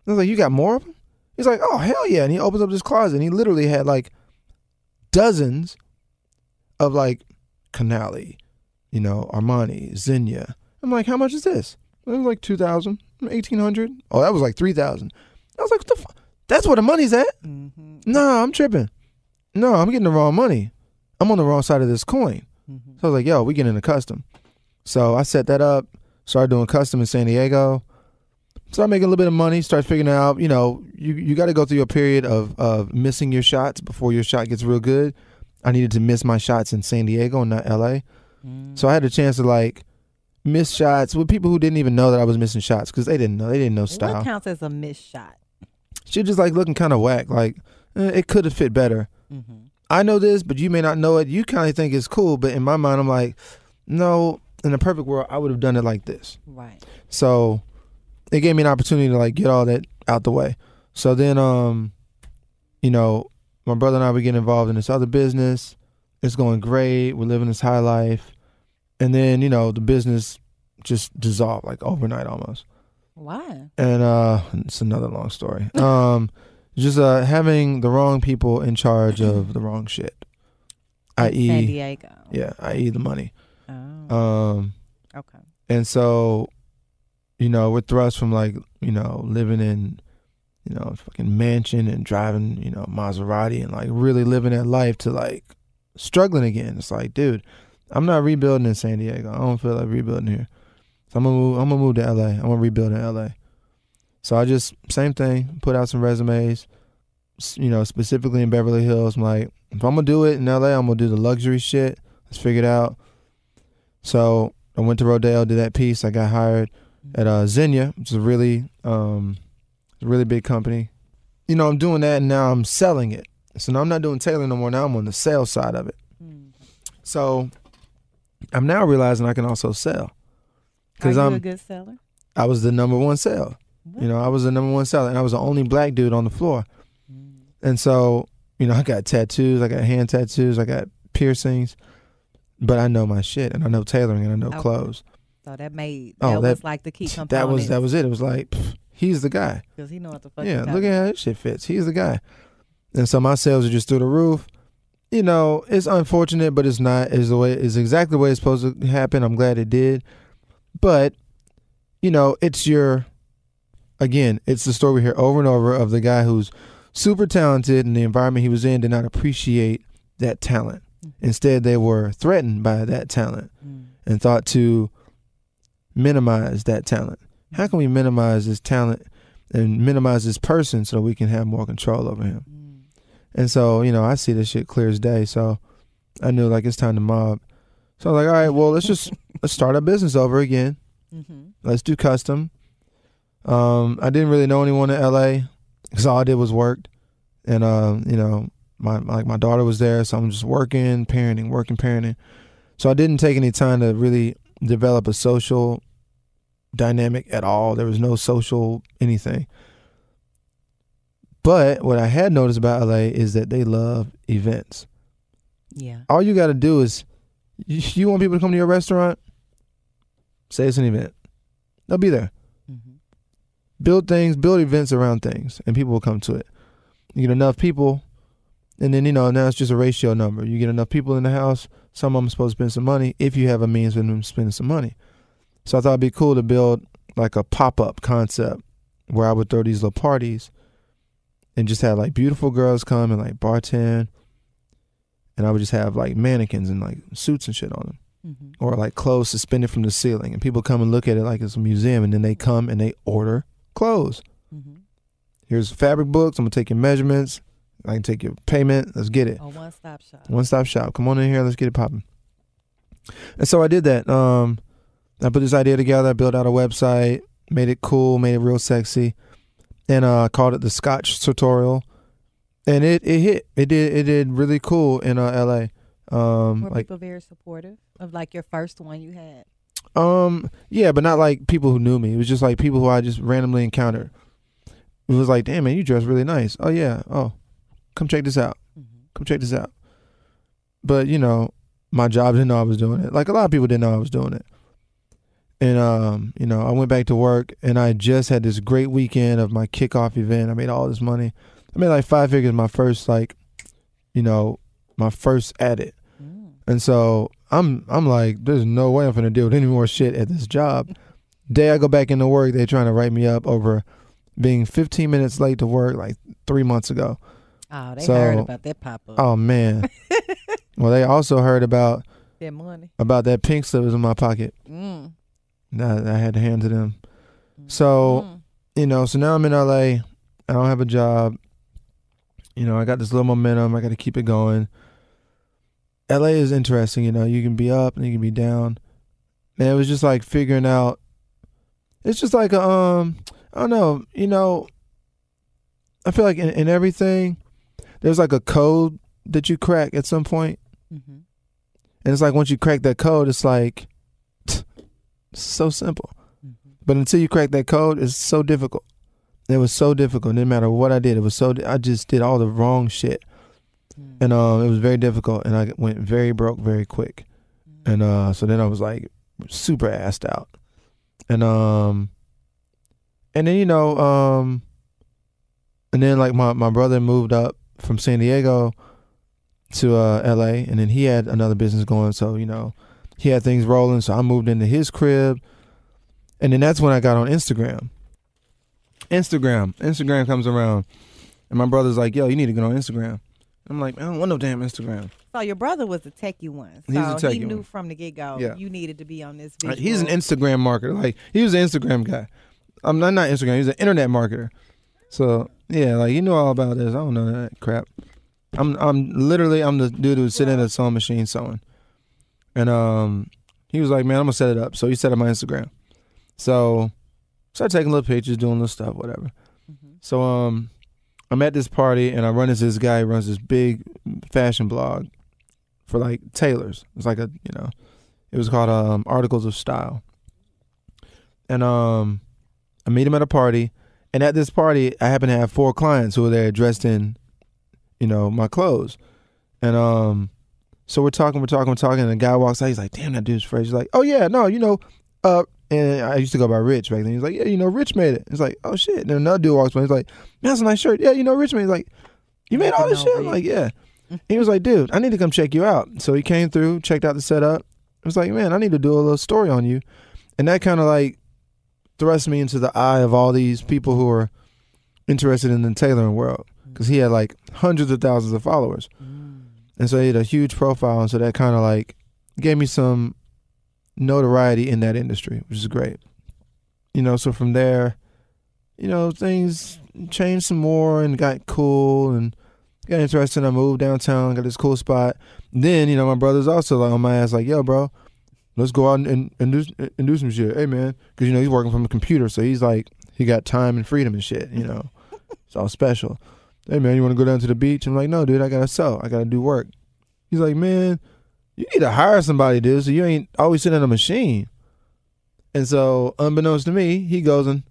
was like, you got more of them? He's like, oh, hell yeah. And he opens up this closet and he literally had like dozens of like Canali, Armani, Zinnia. I'm like, how much is this? It was like $2,000, $1,800. Oh, that was like $3,000. I was like, what the fuck? That's where the money's at? Mm-hmm. Nah, I'm tripping. No, I'm getting the wrong money. I'm on the wrong side of this coin. Mm-hmm. So I was like, yo, we getting into custom. So I set that up, started doing custom in San Diego. Start making a little bit of money, start figuring out, you know, you got to go through a period of missing your shots before your shot gets real good. I needed to miss my shots in San Diego and not LA. Mm. So I had a chance to like miss shots with people who didn't even know that I was missing shots because they didn't know style. What counts as a missed shot? She just like looking kind of whack, like it could have fit better. Mm-hmm. I know this, but you may not know it. You kind of think it's cool, but in my mind, I'm like, no, in a perfect world, I would have done it like this. Right. So it gave me an opportunity to like get all that out the way. So then, you know, my brother and I were getting involved in this other business. It's going great. We're living this high life. And then, you know, the business just dissolved like overnight almost. Why? And it's another long story. Just having the wrong people in charge of the wrong shit. I.e. San Diego. Yeah, i.e. the money. Oh. Okay. And so, you know, we're thrust from like, you know, living in, you know, fucking mansion and driving, you know, Maserati and like really living that life to like struggling again. It's like, dude, I'm not rebuilding in San Diego. I don't feel like rebuilding here. So I'm gonna move to LA. I'm gonna rebuild in LA. So I just, same thing, put out some resumes, you know, specifically in Beverly Hills. I'm like, if I'm gonna do it in LA, I'm gonna do the luxury shit. Let's figure it out. So I went to Rodeo, did that piece. I got hired at Xenia, which is a really big company. You know, I'm doing that, and now I'm selling it. So now I'm not doing tailoring no more. Now I'm on the sales side of it. Mm. So I'm now realizing I can also sell. Because I'm a good seller. I was the number one seller. What? You know, I was the number one seller, and I was the only black dude on the floor. Mm. And so, you know, I got tattoos, I got hand tattoos, I got piercings, but I know my shit, and I know tailoring, and I know clothes. So that was like the key component. That was it. It was like, pff, he's the guy. Because he know what the fuck. Yeah, look at how this shit fits. He's the guy. And so my sales are just through the roof. You know, it's unfortunate, but it's not. It's exactly the way it's supposed to happen. I'm glad it did. But, you know, it's the story we hear over and over of the guy who's super talented and the environment he was in did not appreciate that talent. Mm-hmm. Instead, they were threatened by that talent and thought to minimize that talent. How can we minimize this talent and minimize this person so we can have more control over him? And so, you know, I see this shit clear as day. So I knew like it's time to mob. So I was like, all right, well, let's start our business over again. Mm-hmm. Let's do custom. I didn't really know anyone in LA because all I did was work. And, you know, my daughter was there. So I'm just working, parenting. So I didn't take any time to really develop a social dynamic at all. There was no social anything. But what I had noticed about LA is that they love events. Yeah. All you got to do is, you want people to come to your restaurant, say it's an event. They'll be there. Mm-hmm. Build events around things, and people will come to it. You get enough people, and then, you know, now it's just a ratio number. You get enough people in the house, some of them are supposed to spend some money, if you have a means for them spending some money. So I thought it'd be cool to build like a pop-up concept where I would throw these little parties and just have like beautiful girls come and like bartend. And I would just have like mannequins and like suits and shit on them. Mm-hmm. Or like clothes suspended from the ceiling. And people come and look at it like it's a museum. And then they come and they order clothes. Mm-hmm. Here's fabric books. I'm going to take your measurements. I can take your payment. Let's get it. A one-stop shop. One-stop shop. Come on in here. Let's get it popping. And so I did that. I put this idea together. I built out a website. Made it cool. Made it real sexy. And I called it the Scotch Tutorial. And it hit. It did really cool in LA. Were people very supportive of like your first one you had? Yeah, but not like people who knew me. It was just like people who I just randomly encountered. It was like, damn man, you dress really nice. Oh yeah. Oh, come check this out. Mm-hmm. Come check this out. But you know, my job didn't know I was doing it. Like a lot of people didn't know I was doing it. And you know, I went back to work and I just had this great weekend of my kickoff event. I made all this money. I made like five figures my first at it. Mm. And so I'm like, there's no way I'm finna deal with any more shit at this job. Day I go back into work, they're trying to write me up over being 15 minutes late to work like 3 months ago. Oh, they heard about that pop-up. Oh, man. Well, they also heard about their money. About that pink slip was in my pocket. Mm. I had to hand to them. So you know, so now I'm in LA. I don't have a job. You know, I got this little momentum. I got to keep it going. LA is interesting. You know, you can be up and you can be down. And it was just like figuring out. It's just like, I don't know. You know, I feel like in everything, there's like a code that you crack at some point. Mm-hmm. And it's like once you crack that code, it's like, it's so simple. Mm-hmm. But until you crack that code, it's so difficult. It was so difficult. No matter what I did, it was so I just did all the wrong shit. Mm-hmm. And it was very difficult. And I went very broke very quick. Mm-hmm. And so then I was like super assed out. And then, you know, and then like my brother moved up from San Diego to LA, and then he had another business going, so you know, he had things rolling, so I moved into his crib. And then that's when I got on Instagram. Instagram comes around, and my brother's like, yo, you need to get on Instagram. I'm like, I don't want no damn Instagram. So your brother was the techie one. So he knew from the get-go, yeah, you needed to be on this visual. He's an Instagram marketer. Like, he was an Instagram guy. I'm not Instagram. He's an internet marketer. So yeah, like, you know all about this. I don't know that crap. I'm the dude who was sitting at a sewing machine sewing. And he was like, man, I'm gonna set it up. So he set up my Instagram. So started taking little pictures, doing little stuff, whatever. Mm-hmm. So I'm at this party, and I run into this guy who runs this big fashion blog for like tailors. It's like it was called Articles of Style. And I meet him at a party, and at this party, I happen to have 4 clients who were there dressed in, you know, my clothes. And so we're talking, and a guy walks out. He's like, damn, that dude's fresh. He's like, oh yeah, no, you know, and I used to go by Rich back then. He's like, yeah, you know, Rich made it. It's like, oh shit. And then another dude walks by. He's like, man, that's a nice shirt. Yeah, you know, Rich made it. He's like, you made all this shit? I'm like, yeah. He was like, dude, I need to come check you out. So he came through, checked out the setup. It was like, man, I need to do a little story on you. And that kind of like thrust me into the eye of all these people who are interested in the tailoring world, because he had like hundreds of thousands of followers. And so he had a huge profile. And so that kind of like gave me some notoriety in that industry, which is great. You know, so from there, you know, things changed some more and got cool and got interesting. I moved downtown, got this cool spot. Then, you know, my brother's also like on my ass, like, yo, bro, let's go out and do some shit. Hey, man. Because, you know, he's working from a computer. So he's like, he got time and freedom and shit, you know. It's all special. Hey, man, you want to go down to the beach? I'm like, no, dude, I got to sew. I got to do work. He's like, man, you need to hire somebody, dude, so you ain't always sitting on a machine. And so, unbeknownst to me, he goes and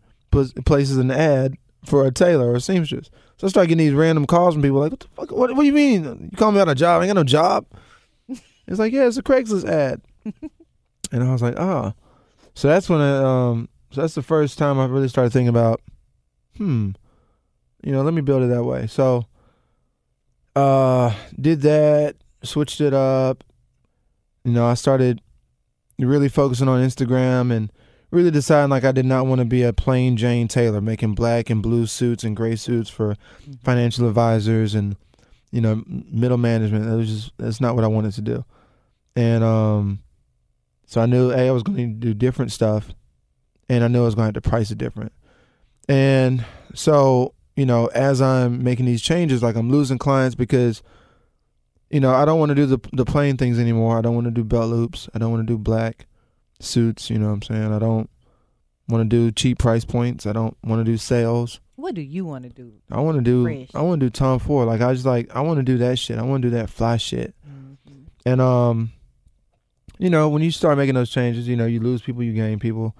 places an ad for a tailor or a seamstress. So I start getting these random calls from people like, what the fuck? What do you mean? You call me out a job? I ain't got no job. It's like, yeah, it's a Craigslist ad. And I was like, oh. So that's when that's the first time I really started thinking about, you know, let me build it that way. So did that, switched it up. You know, I started really focusing on Instagram and really deciding like I did not want to be a plain Jane tailor, making black and blue suits and gray suits for financial advisors and, you know, middle management. That's not what I wanted to do. And so I knew I was going to do different stuff, and I knew I was going to have to price it different. And so, you know, as I'm making these changes, like I'm losing clients because, you know, I don't want to do the plain things anymore. I don't want to do belt loops. I don't want to do black suits. You know what I'm saying? I don't want to do cheap price points. I don't want to do sales. What do you want to do? I want to do Tom Ford. Like, I want to do that shit. I want to do that fly shit. Mm-hmm. And, you know, when you start making those changes, you know, you lose people, you gain people.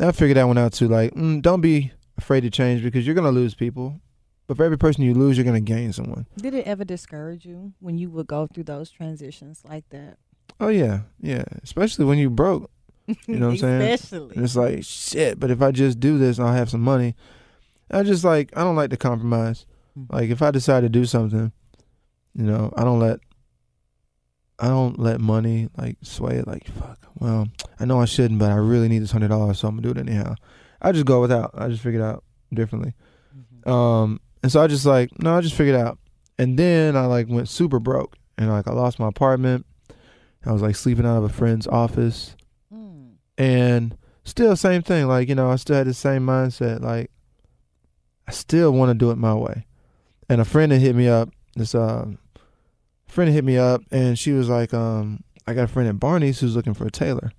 I figured that one out too. Like, don't be afraid to change because you're going to lose people. But for every person you lose, you're going to gain someone. Did it ever discourage you when you would go through those transitions like that? Oh, yeah. Yeah. Especially when you broke. You know what I'm saying? Especially. And it's like, shit, but if I just do this, I'll have some money. And I don't like to compromise. Mm-hmm. Like, if I decide to do something, you know, I don't let money, like, sway it. Like, fuck, well, I know I shouldn't, but I really need this $100, so I'm going to do it anyhow. I just go without. I just figured out differently. Mm-hmm. And so I just figured out. And then I like went super broke and like I lost my apartment. I was like sleeping out of a friend's office. Mm. And still same thing. Like, you know, I still had the same mindset. Like, I still want to do it my way. And a friend that hit me up, and she was like, I got a friend at Barney's who's looking for a tailor.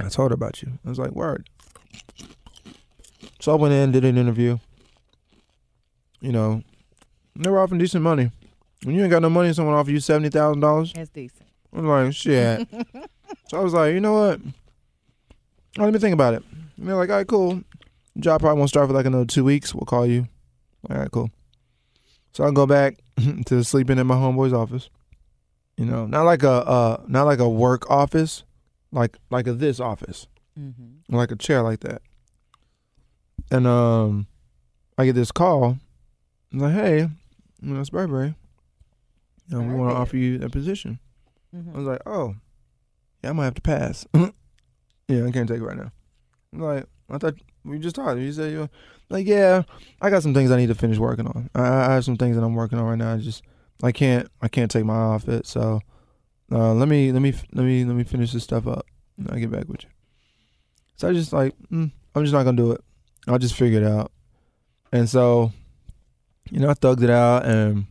I told her about you. I was like, word. So I went in, did an interview. You know, they were offering decent money. When you ain't got no money, someone offer you $70,000. That's decent. I'm like, shit. So I was like, you know what? Oh, let me think about it. And they're like, all right, cool. Job probably won't start for like another 2 weeks. We'll call you. All right, cool. So I go back to sleeping in my homeboy's office. You know, not like a work office, like this office, mm-hmm. like a chair like that. And I get this call. I'm like, hey, that's Burberry. And we want to offer you a position. Mm-hmm. I was like, oh, yeah, I might have to pass. Yeah, I can't take it right now. I'm like, I thought we just talked. You said, you like, yeah, I got some things I need to finish working on. I have some things that I'm working on right now. I can't take my eye off it. So let me finish this stuff up. And I'll get back with you. So I just like, I'm just not gonna do it. I'll just figure it out. And so, you know, I thugged it out and,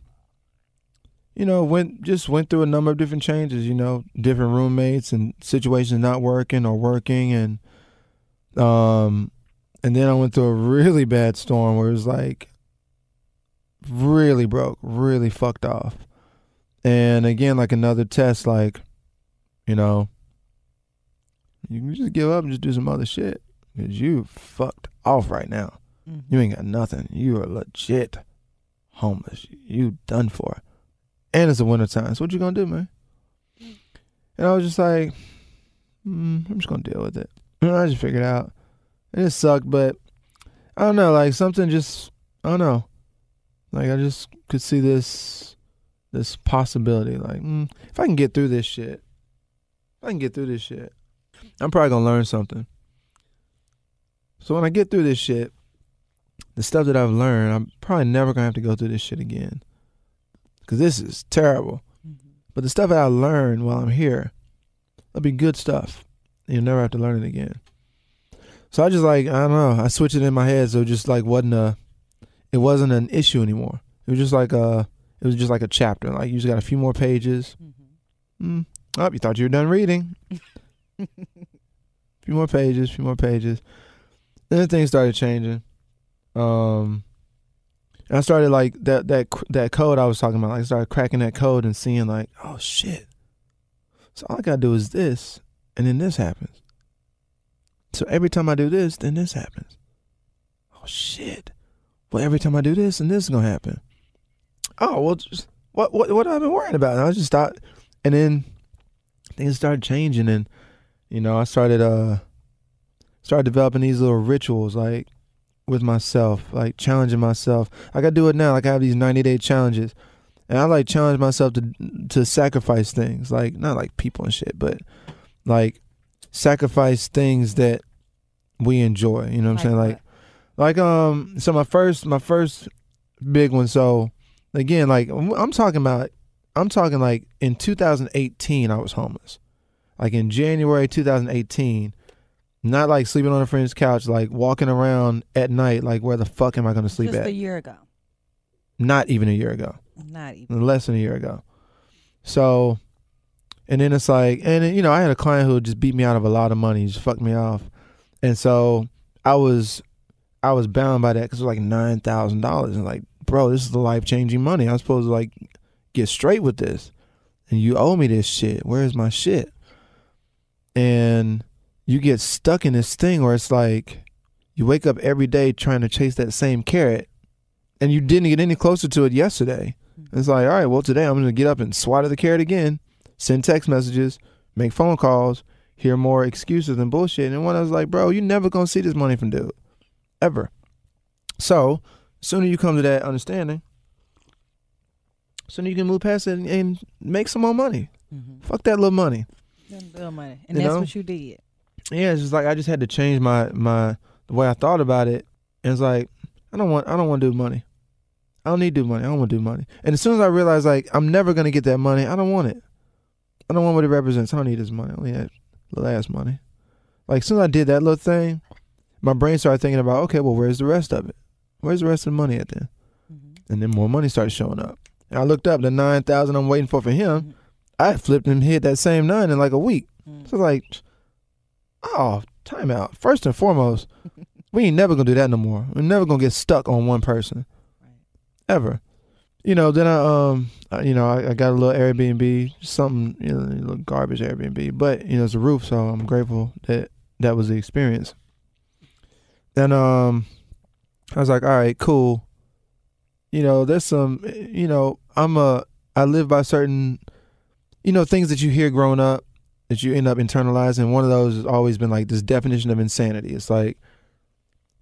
you know, went through a number of different changes. You know, different roommates and situations not working or working, and then I went through a really bad storm where it was like. Really broke, really fucked off. And again, like another test, like, you know, you can just give up and just do some other shit. Because you fucked off right now. Mm-hmm. You ain't got nothing. You are legit homeless. You done for. And it's the winter time. So what you gonna do, man? And I was just like, I'm just gonna deal with it. And I just figured it out. And it sucked, but I don't know, like something just, I don't know. Like, I just could see this possibility. Like, if I can get through this shit, I'm probably going to learn something. So when I get through this shit, the stuff that I've learned, I'm probably never going to have to go through this shit again. Because this is terrible. Mm-hmm. But the stuff that I learned while I'm here, that'll be good stuff. You'll never have to learn it again. So I just like, I don't know, I switched it in my head. So it just like it wasn't an issue anymore. It was just like a chapter. Like you just got a few more pages. Mm-hmm. Oh, you thought you were done reading. Few more pages. Then things started changing. And I started like that code I was talking about. Like I started cracking that code and seeing like, oh shit. So all I gotta do is this, and then this happens. So every time I do this, then this happens. Oh shit. Well, every time I do this, and this is gonna happen. Oh well, just, what I've been worrying about. And I just stopped, and then things started changing, and you know I started developing these little rituals like with myself, like challenging myself. Like I do it now. Like I have these 90-day challenges, and I like challenge myself to sacrifice things, like not like people and shit, but like sacrifice things that we enjoy. You know what I'm saying? So my first big one. So again, like I'm talking like in 2018, I was homeless. Like in January 2018, not like sleeping on a friend's couch, like walking around at night, like where the fuck am I going to sleep at? Just a year ago. Not even a year ago. Not even. Less than a year ago. So, and then it's like, and then, you know, I had a client who just beat me out of a lot of money. He just fucked me off. And so I was bound by that because it was like $9,000. And like, bro, this is the life-changing money. I'm supposed to like get straight with this. And you owe me this shit. Where is my shit? And you get stuck in this thing where it's like you wake up every day trying to chase that same carrot. And you didn't get any closer to it yesterday. Mm-hmm. It's like, all right, well, today I'm going to get up and swat at the carrot again. Send text messages. Make phone calls. Hear more excuses and bullshit. And when I was like, bro, you never going to see this money from dude. Ever. So, sooner you come to that understanding, sooner you can move past it and make some more money. Mm-hmm. Fuck that little money. That little money. And you that's know? What you did. Yeah, it's just like I just had to change my the way I thought about it. And it's like I don't want to do money. I don't need to do money. I don't want to do money. And as soon as I realized like I'm never gonna get that money, I don't want it. I don't want what it represents. I don't need this money. I don't need that little ass money. Like, as soon as I did that little thing, my brain started thinking about, okay, well, where's the rest of it? Where's the rest of the money at then? Mm-hmm. And then more money started showing up. And I looked up the 9,000 I'm waiting for him. Mm-hmm. I flipped and hit that same 9 in like a week. Mm-hmm. So like, oh, time out. First and foremost, we ain't never gonna do that no more. We're never gonna get stuck on one person, right. Ever. You know. Then I got a little Airbnb, something, you know, a little garbage Airbnb, but you know, it's a roof, so I'm grateful that that was the experience. And I was like, all right, cool. You know, there's some, you know, I live by certain, you know, things that you hear growing up that you end up internalizing. One of those has always been like this definition of insanity. It's like,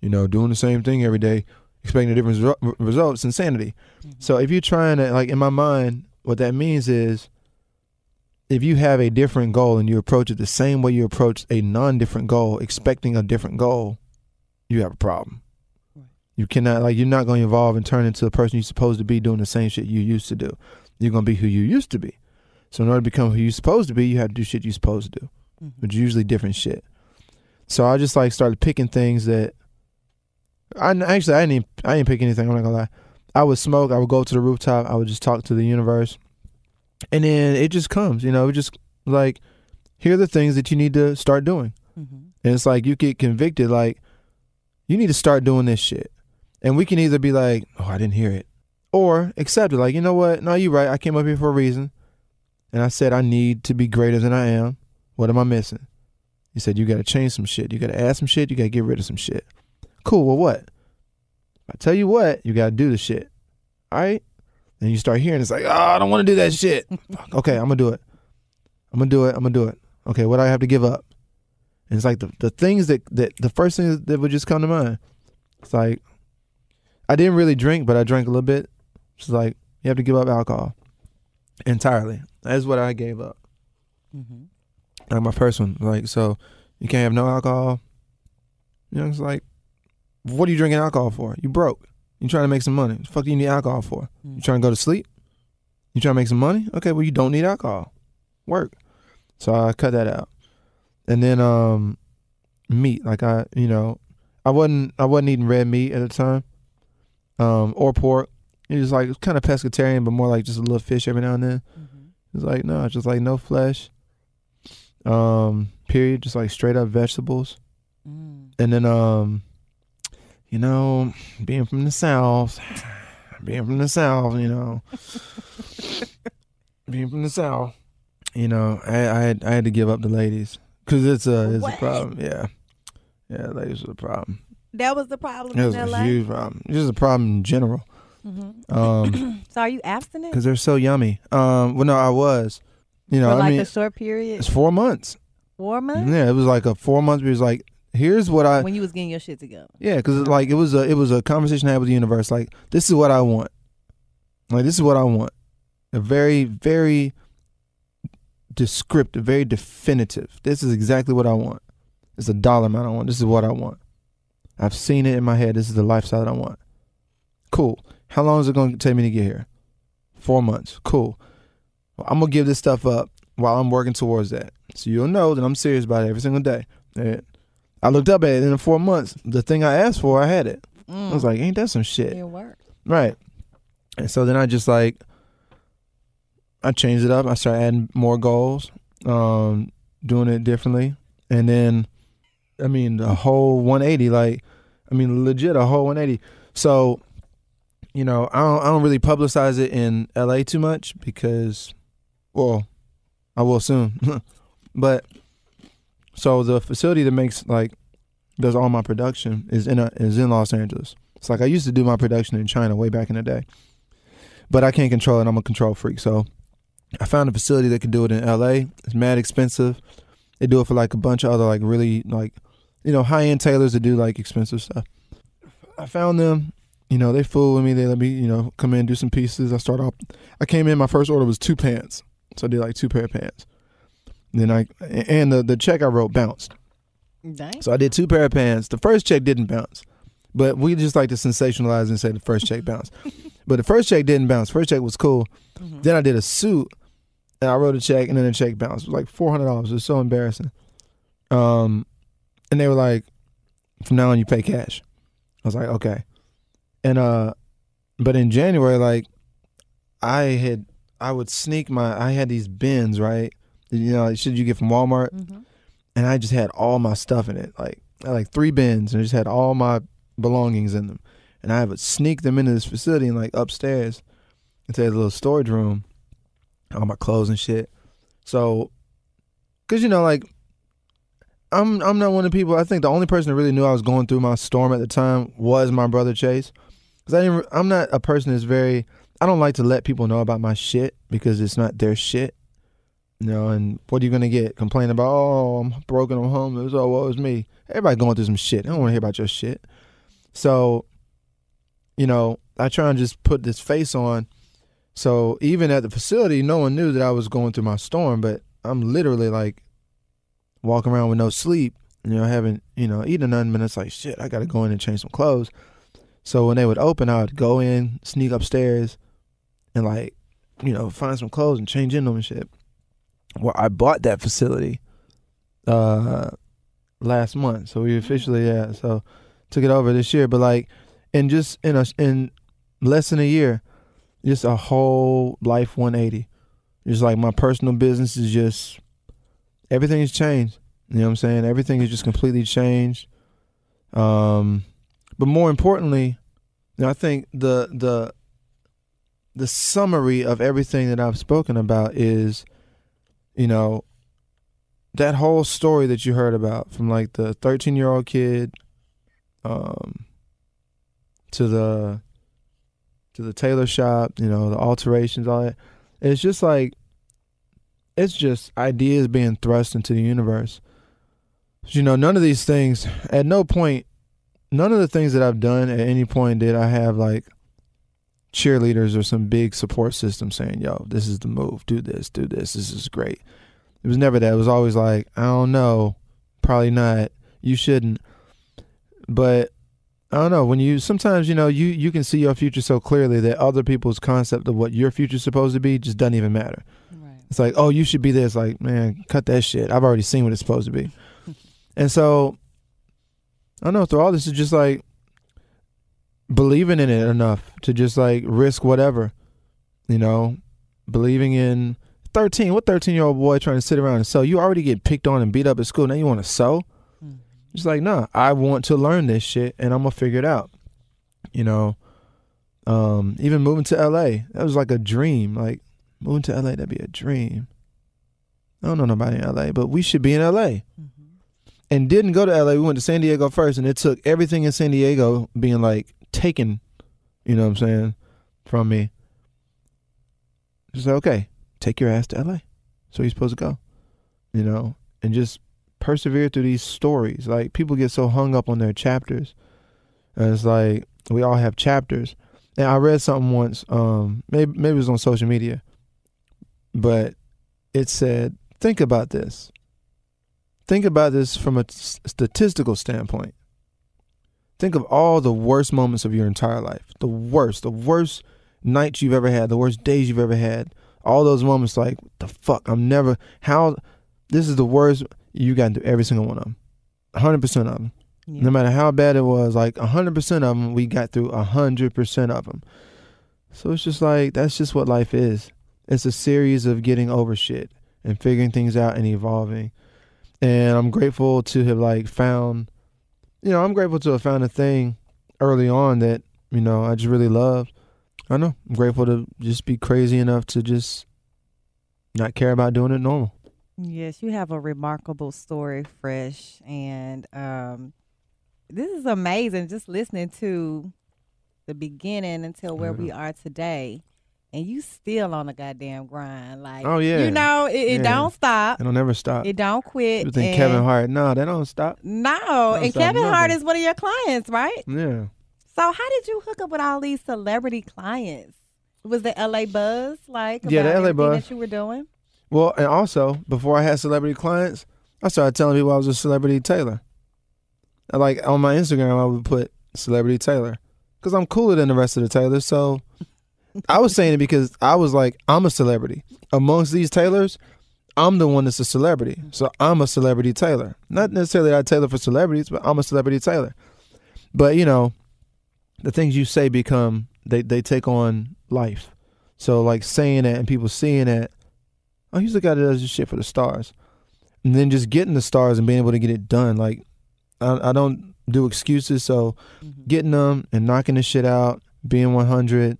you know, doing the same thing every day, expecting a different result, it's insanity. Mm-hmm. So if you're trying to, like, in my mind, what that means is if you have a different goal and you approach it the same way you approach a non-different goal, expecting a different goal, you have a problem. Right. You cannot, like, you're not going to evolve and turn into the person you're supposed to be doing the same shit you used to do. You're going to be who you used to be. So in order to become who you're supposed to be, you have to do shit you're supposed to do, mm-hmm. which is usually different shit. So I just, like, started picking things that, I didn't pick anything, I'm not gonna lie. I would smoke, I would go to the rooftop, I would just talk to the universe. And then it just comes, you know, it just like, here are the things that you need to start doing. Mm-hmm. And it's like, you get convicted, like, you need to start doing this shit. And we can either be like, oh, I didn't hear it. Or accept it, like, you know what, no, you're right, I came up here for a reason. And I said, I need to be greater than I am. What am I missing? He said, you gotta change some shit, you gotta add some shit, you gotta get rid of some shit. Cool, well, what? I tell you what, you gotta do the shit. All right? And you start hearing it's like, oh, I don't wanna do that shit. Fuck, okay, I'm gonna do it. Okay, what do I have to give up? And it's like the things that the first thing that would just come to mind. It's like, I didn't really drink, but I drank a little bit. It's like, you have to give up alcohol entirely. That's what I gave up. Mm-hmm. Like my first one, like, so you can't have no alcohol. You know, it's like, what are you drinking alcohol for? You broke. You trying to make some money. What the fuck do you need alcohol for? Mm. You trying to go to sleep? You trying to make some money? Okay, well, you don't need alcohol. Work. So I cut that out. And then meat. Like I wasn't eating red meat at the time. Or pork. It was like, it was kind of pescatarian, but more like just a little fish every now and then. Mm-hmm. It's like, no, just like no flesh. Period. Just like straight up vegetables. Mm. And then you know, being from the South, you know, you know, I had to give up the ladies because it's a problem. Yeah, ladies was a problem. That was the problem in LA? It was a huge problem. It was a problem in general. Mm-hmm. So are you abstinent? Because they're so yummy. Well, no, I was. You know, I mean, a short period. It's 4 months. 4 months. Yeah, it was like a 4 months. It was like. Here's what I... When you was getting your shit together. Yeah, because like, it was a conversation I had with the universe. Like, this is what I want. Like, this is what I want. A very, very descriptive, very definitive. This is exactly what I want. It's a dollar amount I want. This is what I want. I've seen it in my head. This is the lifestyle that I want. Cool. How long is it going to take me to get here? 4 months. Cool. Well, I'm going to give this stuff up while I'm working towards that. So you'll know that I'm serious about it every single day. Right? I looked up at it, and in 4 months, the thing I asked for, I had it. I was like, ain't that some shit? It worked. Right. And so then I just like, I changed it up. I started adding more goals, doing it differently. And then, I mean, the whole 180, like, I mean, legit a whole 180. So, you know, I don't really publicize it in LA too much because, well, I will soon. But... So the facility that makes, like, does all my production is in Los Angeles. It's like I used to do my production in China way back in the day. But I can't control it. I'm a control freak. So I found a facility that could do it in LA. It's mad expensive. They do it for, like, a bunch of other, like, really, like, you know, high-end tailors that do, like, expensive stuff. I found them. You know, they fooled with me. They let me, you know, come in, do some pieces. I start off. I came in. My first order was 2 pants. So I did, like, 2 pair of pants. Then the check I wrote bounced. Dang. So I did 2 pair of pants. The first check didn't bounce, but we just like to sensationalize and say the first check bounced. But the first check didn't bounce. First check was cool. Mm-hmm. Then I did a suit, and I wrote a check, and then the check bounced. It was like $400. It was so embarrassing. And they were like, from now on you pay cash. I was like, okay. And but in January, like I would sneak I had these bins, right? You know, shit you get from Walmart. Mm-hmm. And I just had all my stuff in it. Like I had like 3 bins and I just had all my belongings in them. And I would sneak them into this facility and like upstairs into a little storage room, all my clothes and shit. So, cause you know, like I'm not one of the people. I think the only person that really knew I was going through my storm at the time was my brother Chase. Cause I'm not a person that's very. I don't like to let people know about my shit because it's not their shit. You know, and what are you gonna get? Complain about, oh, I'm broken, I'm homeless, oh, woe is me. Everybody going through some shit. I don't wanna hear about your shit. So, you know, I try and just put this face on. So even at the facility, no one knew that I was going through my storm, but I'm literally like walking around with no sleep, you know, haven't, you know, eaten nothing, but it's like, shit, I gotta go in and change some clothes. So when they would open, I would go in, sneak upstairs, and like, you know, find some clothes and change in them and shit. Well, I bought that facility last month, so we officially so took it over this year. But like, and just in less than a year, just a whole life 180. Just like my personal business is just everything has changed. You know what I'm saying? Everything is just completely changed. But more importantly, you know, I think the summary of everything that I've spoken about is, you know, that whole story that you heard about from like the 13-year-old kid to the tailor shop, you know, the alterations, all that. It's just like, it's just ideas being thrust into the universe. You know, none of these things, at no point, none of the things that I've done at any point did I have like cheerleaders or some big support system saying, yo, this is the move, do this, this is great. It was never that. It was always like, I don't know, probably not, you shouldn't. But I don't know, when you sometimes, you know, you can see your future so clearly that other people's concept of what your future's supposed to be just doesn't even matter. Right. It's like, oh, you should be this. Like, man, cut that shit. I've already seen what it's supposed to be. And so, I don't know, through all this, it's just like believing in it enough to just like risk whatever, you know, believing in 13. What 13-year-old boy trying to sit around and sew? You already get picked on and beat up at school. Now you want to sew? Mm-hmm. Just like, nah, I want to learn this shit and I'm going to figure it out. You know, even moving to LA, that was like a dream. Like moving to LA, that'd be a dream. I don't know nobody in LA, but we should be in LA. Mm-hmm. And didn't go to LA. We went to San Diego first, and it took everything in San Diego being like taken, you know what I'm saying, from me. Just like, okay, take your ass to LA. So you're supposed to go, you know, and just persevere through these stories. Like people get so hung up on their chapters, and it's like we all have chapters. And I read something once, maybe it was on social media, but it said, think about this. Think about this from a statistical standpoint. Think of all the worst moments of your entire life. The worst nights you've ever had, the worst days you've ever had. All those moments like, the fuck, this is the worst. You got to do every single one of them. 100% of them. Yeah. No matter how bad it was, like 100% of them, we got through 100% of them. So it's just like, that's just what life is. It's a series of getting over shit and figuring things out and evolving. And I'm grateful to have like found, you know, I'm grateful to have found a thing early on that, you know, I just really loved. I know, I'm grateful to just be crazy enough to just not care about doing it normal. Yes, you have a remarkable story, Fresh. And this is amazing, just listening to the beginning until where we are today. And you still on the goddamn grind. Like, oh, yeah. You know, it don't stop. It'll never stop. It don't quit. You think Kevin Hart, no, that don't stop. No, and Kevin Hart is one of your clients, right? Yeah. So how did you hook up with all these celebrity clients? Was the LA buzz, like, about the LA buzz that you were doing? Well, and also, before I had celebrity clients, I started telling people I was a celebrity tailor. Like, on my Instagram, I would put celebrity tailor. Because I'm cooler than the rest of the tailors, so... I was saying it because I was like, I'm a celebrity. Amongst these tailors, I'm the one that's a celebrity. So I'm a celebrity tailor. Not necessarily I tailor for celebrities, but I'm a celebrity tailor. But, you know, the things you say become, they take on life. So, like, saying that and people seeing that, oh, he's the guy that does this shit for the stars. And then just getting the stars and being able to get it done. Like, I don't do excuses, so getting them and knocking this shit out, being 100,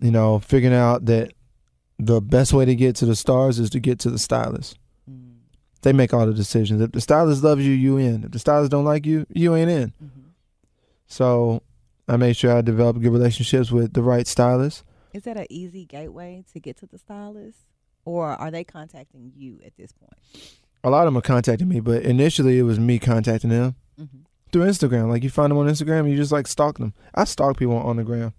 you know, figuring out that the best way to get to the stars is to get to the stylist. Mm-hmm. They make all the decisions. If the stylist loves you, you in. If the stylist don't like you, you ain't in. Mm-hmm. So I made sure I developed good relationships with the right stylist. Is that an easy gateway to get to the stylist? Or are they contacting you at this point? A lot of them are contacting me, but initially it was me contacting them through Instagram. Like, you find them on Instagram and you just, like, stalk them. I stalk people on the gram.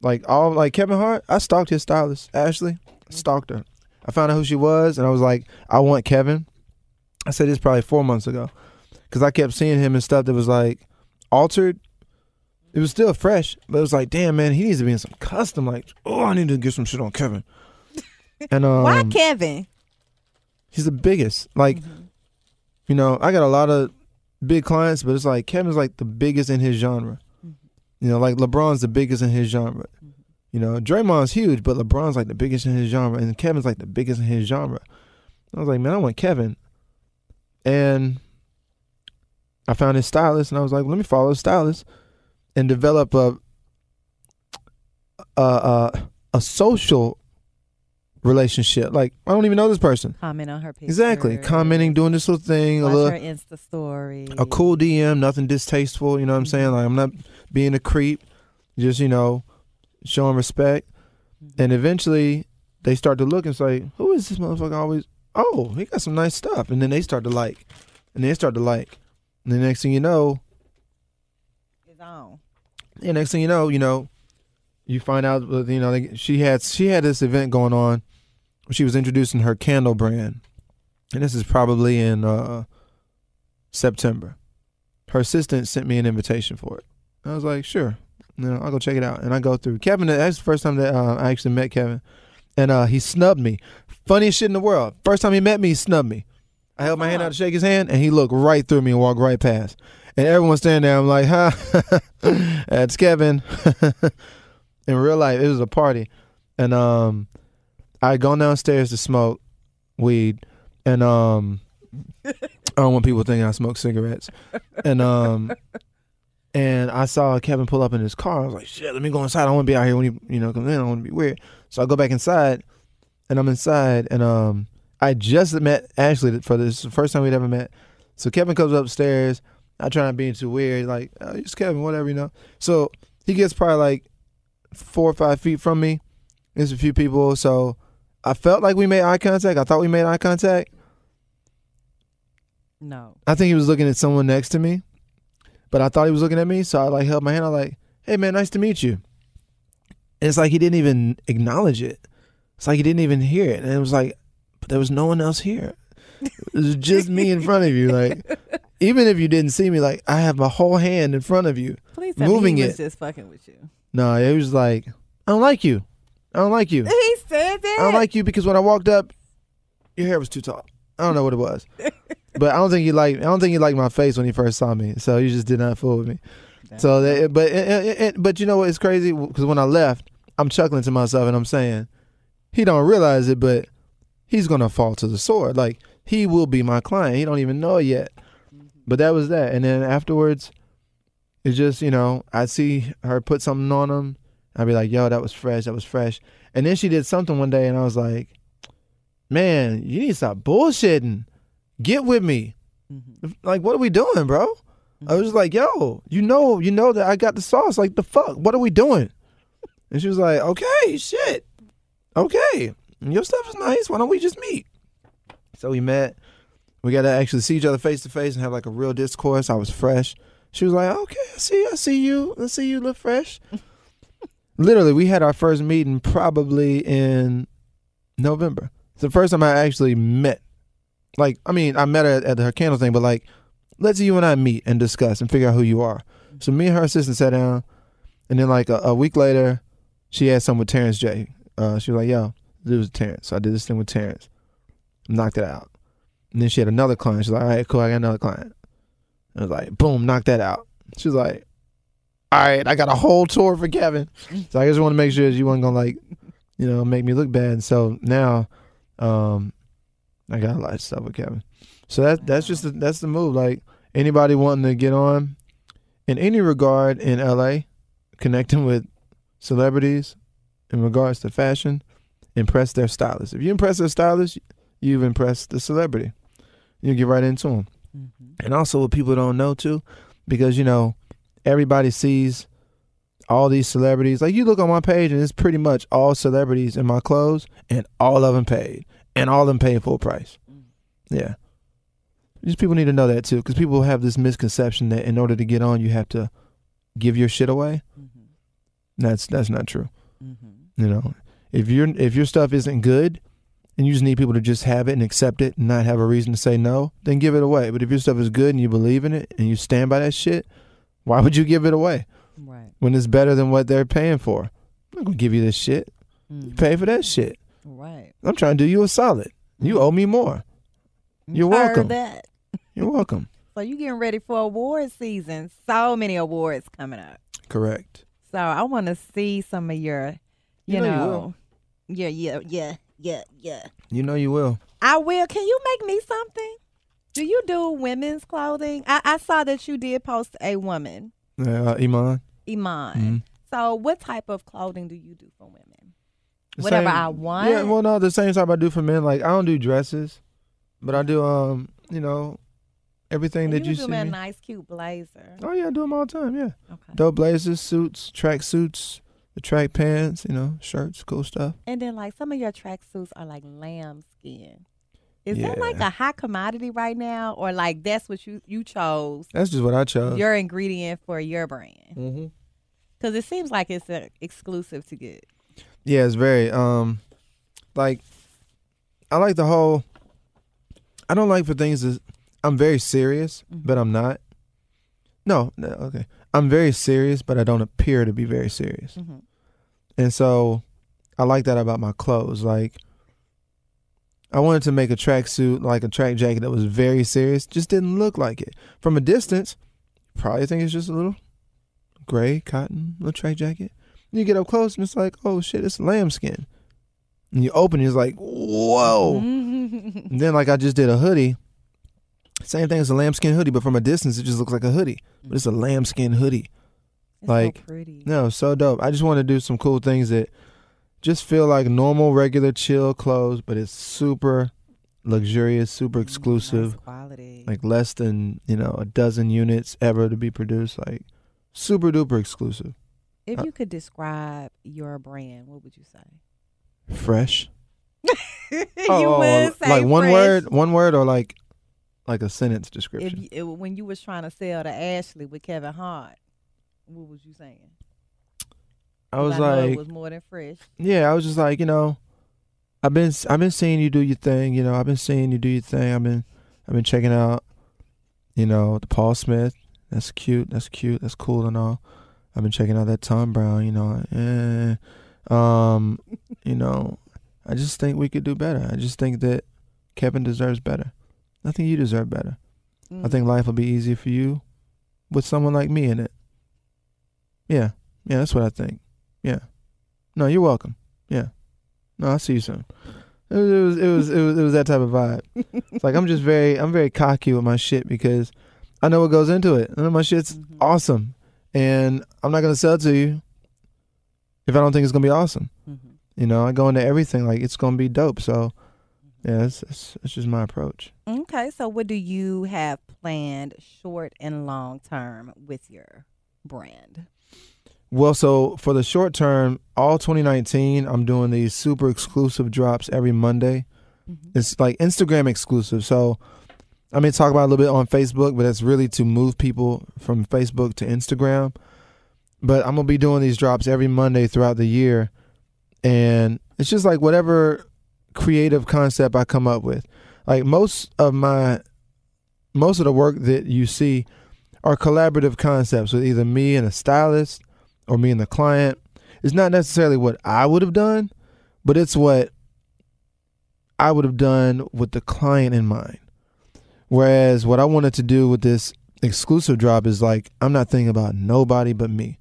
Like, all, like Kevin Hart, I stalked his stylist, Ashley. Stalked her. I found out who she was, and I was like, I want Kevin. I said this probably 4 months ago, because I kept seeing him and stuff that was like altered. It was still fresh, but it was like, damn, man, he needs to be in some custom. Like, oh, I need to get some shit on Kevin. And why Kevin? He's the biggest. Like, you know, I got a lot of big clients, but it's like Kevin's like the biggest in his genre. You know, like LeBron's the biggest in his genre. You know, Draymond's huge, but LeBron's like the biggest in his genre, and Kevin's like the biggest in his genre. I was like, man, I want Kevin. And I found his stylist, and I was like, well, let me follow his stylist and develop a social relationship. Like, I don't even know this person. Comment on her picture. Exactly. Commenting, doing this little thing. Watch her Insta story. A cool DM, nothing distasteful, you know what I'm saying? Like, I'm not being a creep, just, you know, showing respect, and eventually they start to look and say, who is this motherfucker always? Oh, he got some nice stuff. And then they start to like, and they start to like. And the next thing you know, it's on. The next thing you know, you find out, you know, like she had this event going on where she was introducing her candle brand. And this is probably in September. Her assistant sent me an invitation for it. I was like, sure. You know, I'll go check it out. And I go through. Kevin, that's the first time that I actually met Kevin. And he snubbed me. Funniest shit in the world. First time he met me, he snubbed me. I held my hand out to shake his hand, and he looked right through me and walked right past. And everyone standing there, I'm like, ha, that's Kevin. In real life, it was a party. And I had gone downstairs to smoke weed. And I don't want people thinking I smoke cigarettes. And... And I saw Kevin pull up in his car. I was like, shit, let me go inside. I don't want to be out here when he, you know, comes in. I don't want to be weird. So I go back inside, and I'm inside, and I just met Ashley for this. It's the first time we'd ever met. So Kevin comes upstairs. I try not being too weird. Like, oh, it's Kevin, whatever, you know. So he gets probably like 4 or 5 feet from me. There's a few people. So I felt like we made eye contact. I thought we made eye contact. No. I think he was looking at someone next to me. But I thought he was looking at me, so I like held my hand. I'm like, "Hey, man, nice to meet you." And it's like he didn't even acknowledge it. It's like he didn't even hear it. And it was like, but there was no one else here. It was just me in front of you. Like, even if you didn't see me, like I have my whole hand in front of you, please tell moving me he was it. Just fucking with you. No, it was like, I don't like you. I don't like you. He said that. I don't like you because when I walked up, your hair was too tall. I don't know what it was. But I don't think he liked my face when he first saw me. So he just did not fool with me. Damn. So, but you know what? It's crazy because when I left, I'm chuckling to myself and I'm saying, he don't realize it, but he's gonna fall to the sword. Like he will be my client. He don't even know it yet. But that was that. And then afterwards, it's just you know I see her put something on him. I'd be like, yo, that was fresh. That was fresh. And then she did something one day, and I was like, man, you need to stop bullshitting. Get with me. Like, what are we doing, bro? I was like, yo, you know that I got the sauce. Like, the fuck? What are we doing? And she was like, okay, shit. Okay. Your stuff is nice. Why don't we just meet? So we met. We got to actually see each other face to face and have, like, a real discourse. I was fresh. She was like, okay, I see you. I see you look fresh. Literally, we had our first meeting probably in November. It's the first time I actually met. Like, I mean, I met her at her candle thing, but like, let's you and I meet and discuss and figure out who you are. So me and her assistant sat down, and then like a week later, she had something with Terrence J. She was like, yo, this was Terrence. So I did this thing with Terrence. knocked it out. And then she had another client. She's like, all right, cool, I got another client. And I was like, boom, knocked that out. She's like, all right, I got a whole tour for Kevin. So I just want to make sure that you weren't going to, like, you know, make me look bad. And so now I got a lot of stuff with Kevin. So that's the move. Like, anybody wanting to get on in any regard in LA, connecting with celebrities in regards to fashion, impress their stylist. If you impress their stylist, you've impressed the celebrity. You get right into them. Mm-hmm. And also what people don't know too, because, you know, everybody sees all these celebrities. Like, you look on my page and it's pretty much all celebrities in my clothes, and all of them paid, and all of them paid full price. Yeah. Just people need to know that too, because people have this misconception that in order to get on, you have to give your shit away. Mm-hmm. That's not true. Mm-hmm. You know, if your stuff isn't good and you just need people to just have it and accept it and not have a reason to say no, then give it away. But if your stuff is good and you believe in it and you stand by that shit, why would you give it away? Right. When it's better than what they're paying for. I'm not going to give you this shit. Mm-hmm. You pay for that shit. Right. I'm trying to do you a solid. Mm-hmm. You owe me more. You're welcome. That. You're welcome. So you're getting ready for award season. So many awards coming up. Correct. So I want to see some of your, you know. You will. Yeah. You know you will. I will. Can you make me something? Do you do women's clothing? I saw that you did post a woman. Iman. Mm-hmm. So what type of clothing do you do for women? Whatever I want? Yeah, well, no, the same type I do for men. Like, I don't do dresses, but I do, you know, everything that you see. You do a nice, cute blazer. Oh, yeah, I do them all the time, yeah. Okay. Dope blazers, suits, track suits, the track pants, you know, shirts, cool stuff. And then, like, some of your track suits are, like, lambskin. Is that, like, a hot commodity right now? Or, like, that's what you chose? That's just what I chose. Your ingredient for your brand. Mm-hmm. Because it seems like it's exclusive to get. Yeah, it's very, like, I like the whole... I don't like for things to, I'm very serious, but I'm not. No, okay. I'm very serious, but I don't appear to be very serious. Mm-hmm. And so I like that about my clothes. Like, I wanted to make a tracksuit, like a track jacket that was very serious, just didn't look like it. From a distance, probably think it's just a little gray cotton, little track jacket. And you get up close and it's like, oh shit, it's lambskin. And you open it, it's like, whoa. And then, like, I just did a hoodie. Same thing as a lambskin hoodie, but from a distance, it just looks like a hoodie. But it's a lambskin hoodie. It's like, so pretty. No, so dope. I just want to do some cool things that just feel like normal, regular, chill clothes, but it's super luxurious, super exclusive. Nice quality. Like, less than, you know, a dozen units ever to be produced. Like, super duper exclusive. If you could describe your brand, what would you say? Fresh. You would say like one fresh. word, or like a sentence description. When you was trying to sell to Ashley with Kevin Hart, what was you saying? I was like, it was more than fresh. Yeah, I was just like, you know, I've been seeing you do your thing. You know, I've been seeing you do your thing. I've been checking out, you know, the Paul Smith. That's cute. That's cute. That's cool and all. I've been checking out that Tom Brown. You know, and. You know, I just think we could do better. I just think that Kevin deserves better. I think you deserve better. Mm. I think life will be easier for you with someone like me in it. Yeah, that's what I think. Yeah. No, you're welcome. Yeah. No, I'll see you soon. It was that type of vibe. It's like, I'm very cocky with my shit because I know what goes into it. I know my shit's awesome, and I'm not gonna sell to you if I don't think it's going to be awesome. Mm-hmm. You know, I go into everything like it's going to be dope. So, yeah, it's just my approach. Okay, so what do you have planned short and long term with your brand? Well, so for the short term, all 2019, I'm doing these super exclusive drops every Monday. Mm-hmm. It's like Instagram exclusive. So I may talk about it a little bit on Facebook, but that's really to move people from Facebook to Instagram. But I'm going to be doing these drops every Monday throughout the year. And it's just like whatever creative concept I come up with. Like most of the work that you see are collaborative concepts with either me and a stylist or me and the client. It's not necessarily what I would have done, but it's what I would have done with the client in mind. Whereas what I wanted to do with this exclusive drop is like, I'm not thinking about nobody but me.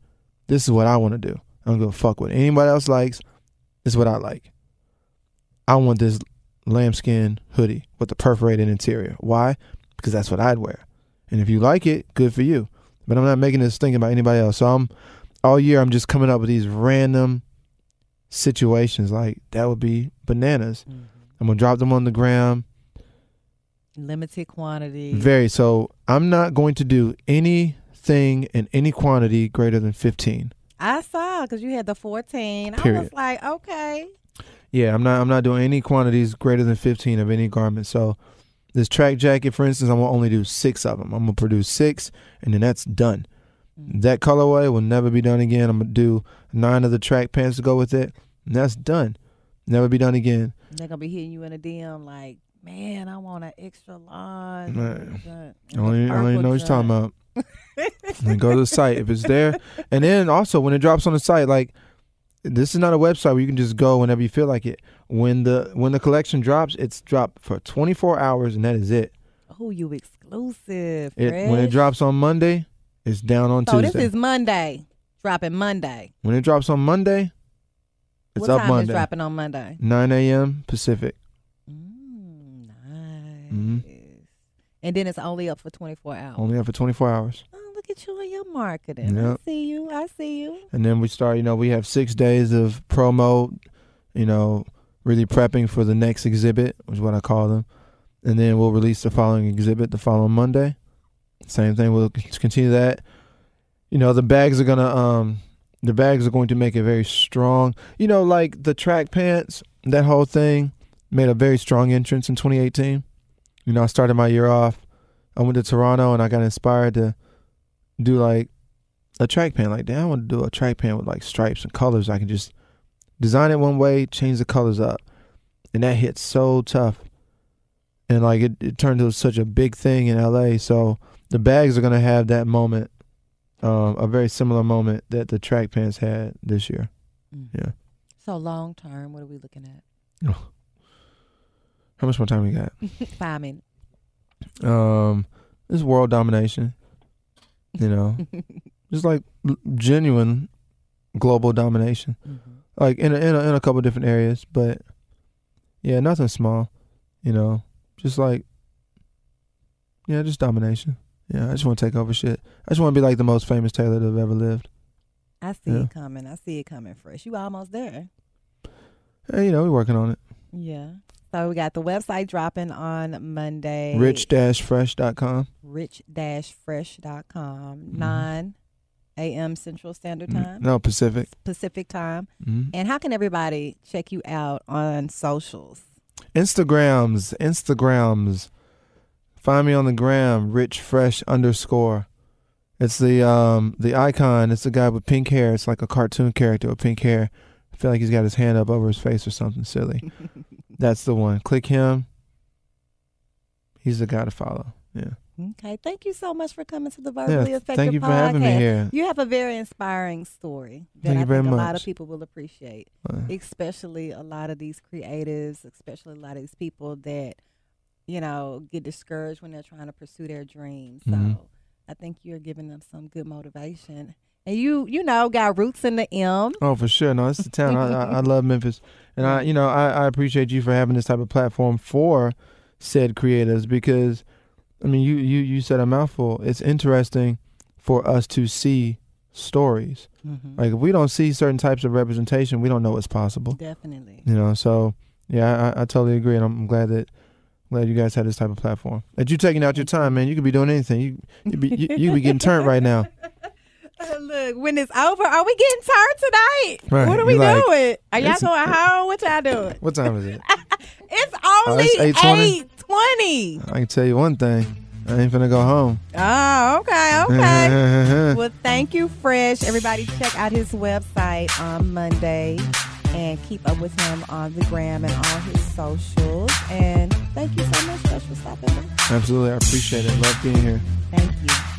This is what I want to do. I don't give a fuck what anybody else likes. This is what I like. I want this lambskin hoodie with the perforated interior. Why? Because that's what I'd wear. And if you like it, good for you. But I'm not making this thinking about anybody else. So all year I'm just coming up with these random situations. Like, that would be bananas. Mm-hmm. I'm going to drop them on the gram. Limited quantity. So I'm not going to do anything in any quantity greater than 15. I saw, because you had the 14. Period. I was like, okay. Yeah, I'm not doing any quantities greater than 15 of any garment. So this track jacket, for instance, I'm going to only do 6 of them. I'm going to produce 6, and then that's done. Mm-hmm. That colorway will never be done again. I'm going to do 9 of the track pants to go with it, and that's done. Never be done again. They're going to be hitting you in a DM like, man, I want an extra large. I don't even know what you're talking about. Then go to the site if it's there. And then also, when it drops on the site, like, this is not a website where you can just go whenever you feel like it. When the collection drops, it's dropped for 24 hours, and that is it. Oh, you exclusive. When it drops on Monday, it's down on Tuesday. So this is Monday. Dropping Monday. When it drops on Monday, it's up Monday. What time is dropping on Monday? 9 a.m. Pacific. Mm, nice. Mm-hmm. And then it's only up for 24 hours. Only up for 24 hours. Oh, look at you and your marketing. Yep. I see you. And then we start, we have 6 days of promo, really prepping for the next exhibit, which is what I call them. And then we'll release the following exhibit the following Monday. Same thing. We'll continue that. The bags are going to make it very strong. Like the track pants, that whole thing made a very strong entrance in 2018. I started my year off. I went to Toronto and I got inspired to do like a track pant. Like, damn, I want to do a track pant with like stripes and colors. I can just design it one way, change the colors up. And that hit so tough. And like it turned into such a big thing in LA. So the bags are going to have that moment, a very similar moment that the track pants had this year. Mm-hmm. Yeah. So long term, what are we looking at? Oh. How much more time we got? 5 minutes. It's world domination. Just like genuine global domination, mm-hmm. like in a couple of different areas. But yeah, nothing small. Just like just domination. Yeah, I just want to take over shit. I just want to be like the most famous tailor that have ever lived. I see it coming. I see it coming, Fresh. You almost there. Hey, we're working on it. Yeah. So we got the website dropping on Monday. Rich-fresh.com. Rich-fresh.com. Mm-hmm. 9 a.m. Central Standard Time. No, Pacific. Pacific time. Mm-hmm. And how can everybody check you out on socials? Instagrams. Find me on the gram, rich_fresh_. It's the icon. It's the guy with pink hair. It's like a cartoon character with pink hair. I feel like he's got his hand up over his face or something silly. That's the one. Click him. He's the guy to follow. Yeah. Okay. Thank you so much for coming to the Verbally Effective Podcast. Thank you for having me here. You have a very inspiring story that I think a lot of people will appreciate, especially a lot of these creatives, especially a lot of these people that, get discouraged when they're trying to pursue their dreams. So mm-hmm. I think you're giving them some good motivation. And you got roots in the M. Oh, for sure. No, it's the town. I love Memphis. And I appreciate you for having this type of platform for said creatives because, you said a mouthful. It's interesting for us to see stories. Mm-hmm. Like, if we don't see certain types of representation, we don't know what's possible. Definitely. So, yeah, I totally agree. And I'm glad that you guys had this type of platform. That you taking out your time, man. You could be doing anything. You be getting turned right now. Look, when it's over, are we getting tired tonight? Right. What are we doing? Are y'all going home? What y'all doing? What time is it? It's only 8:20. I can tell you one thing. I ain't finna go home. Oh, okay. Well, thank you, Fresh. Everybody check out his website on Monday and keep up with him on the gram and all his socials. And thank you so much, Fresh, for stopping by. Absolutely. I appreciate it. Love being here. Thank you.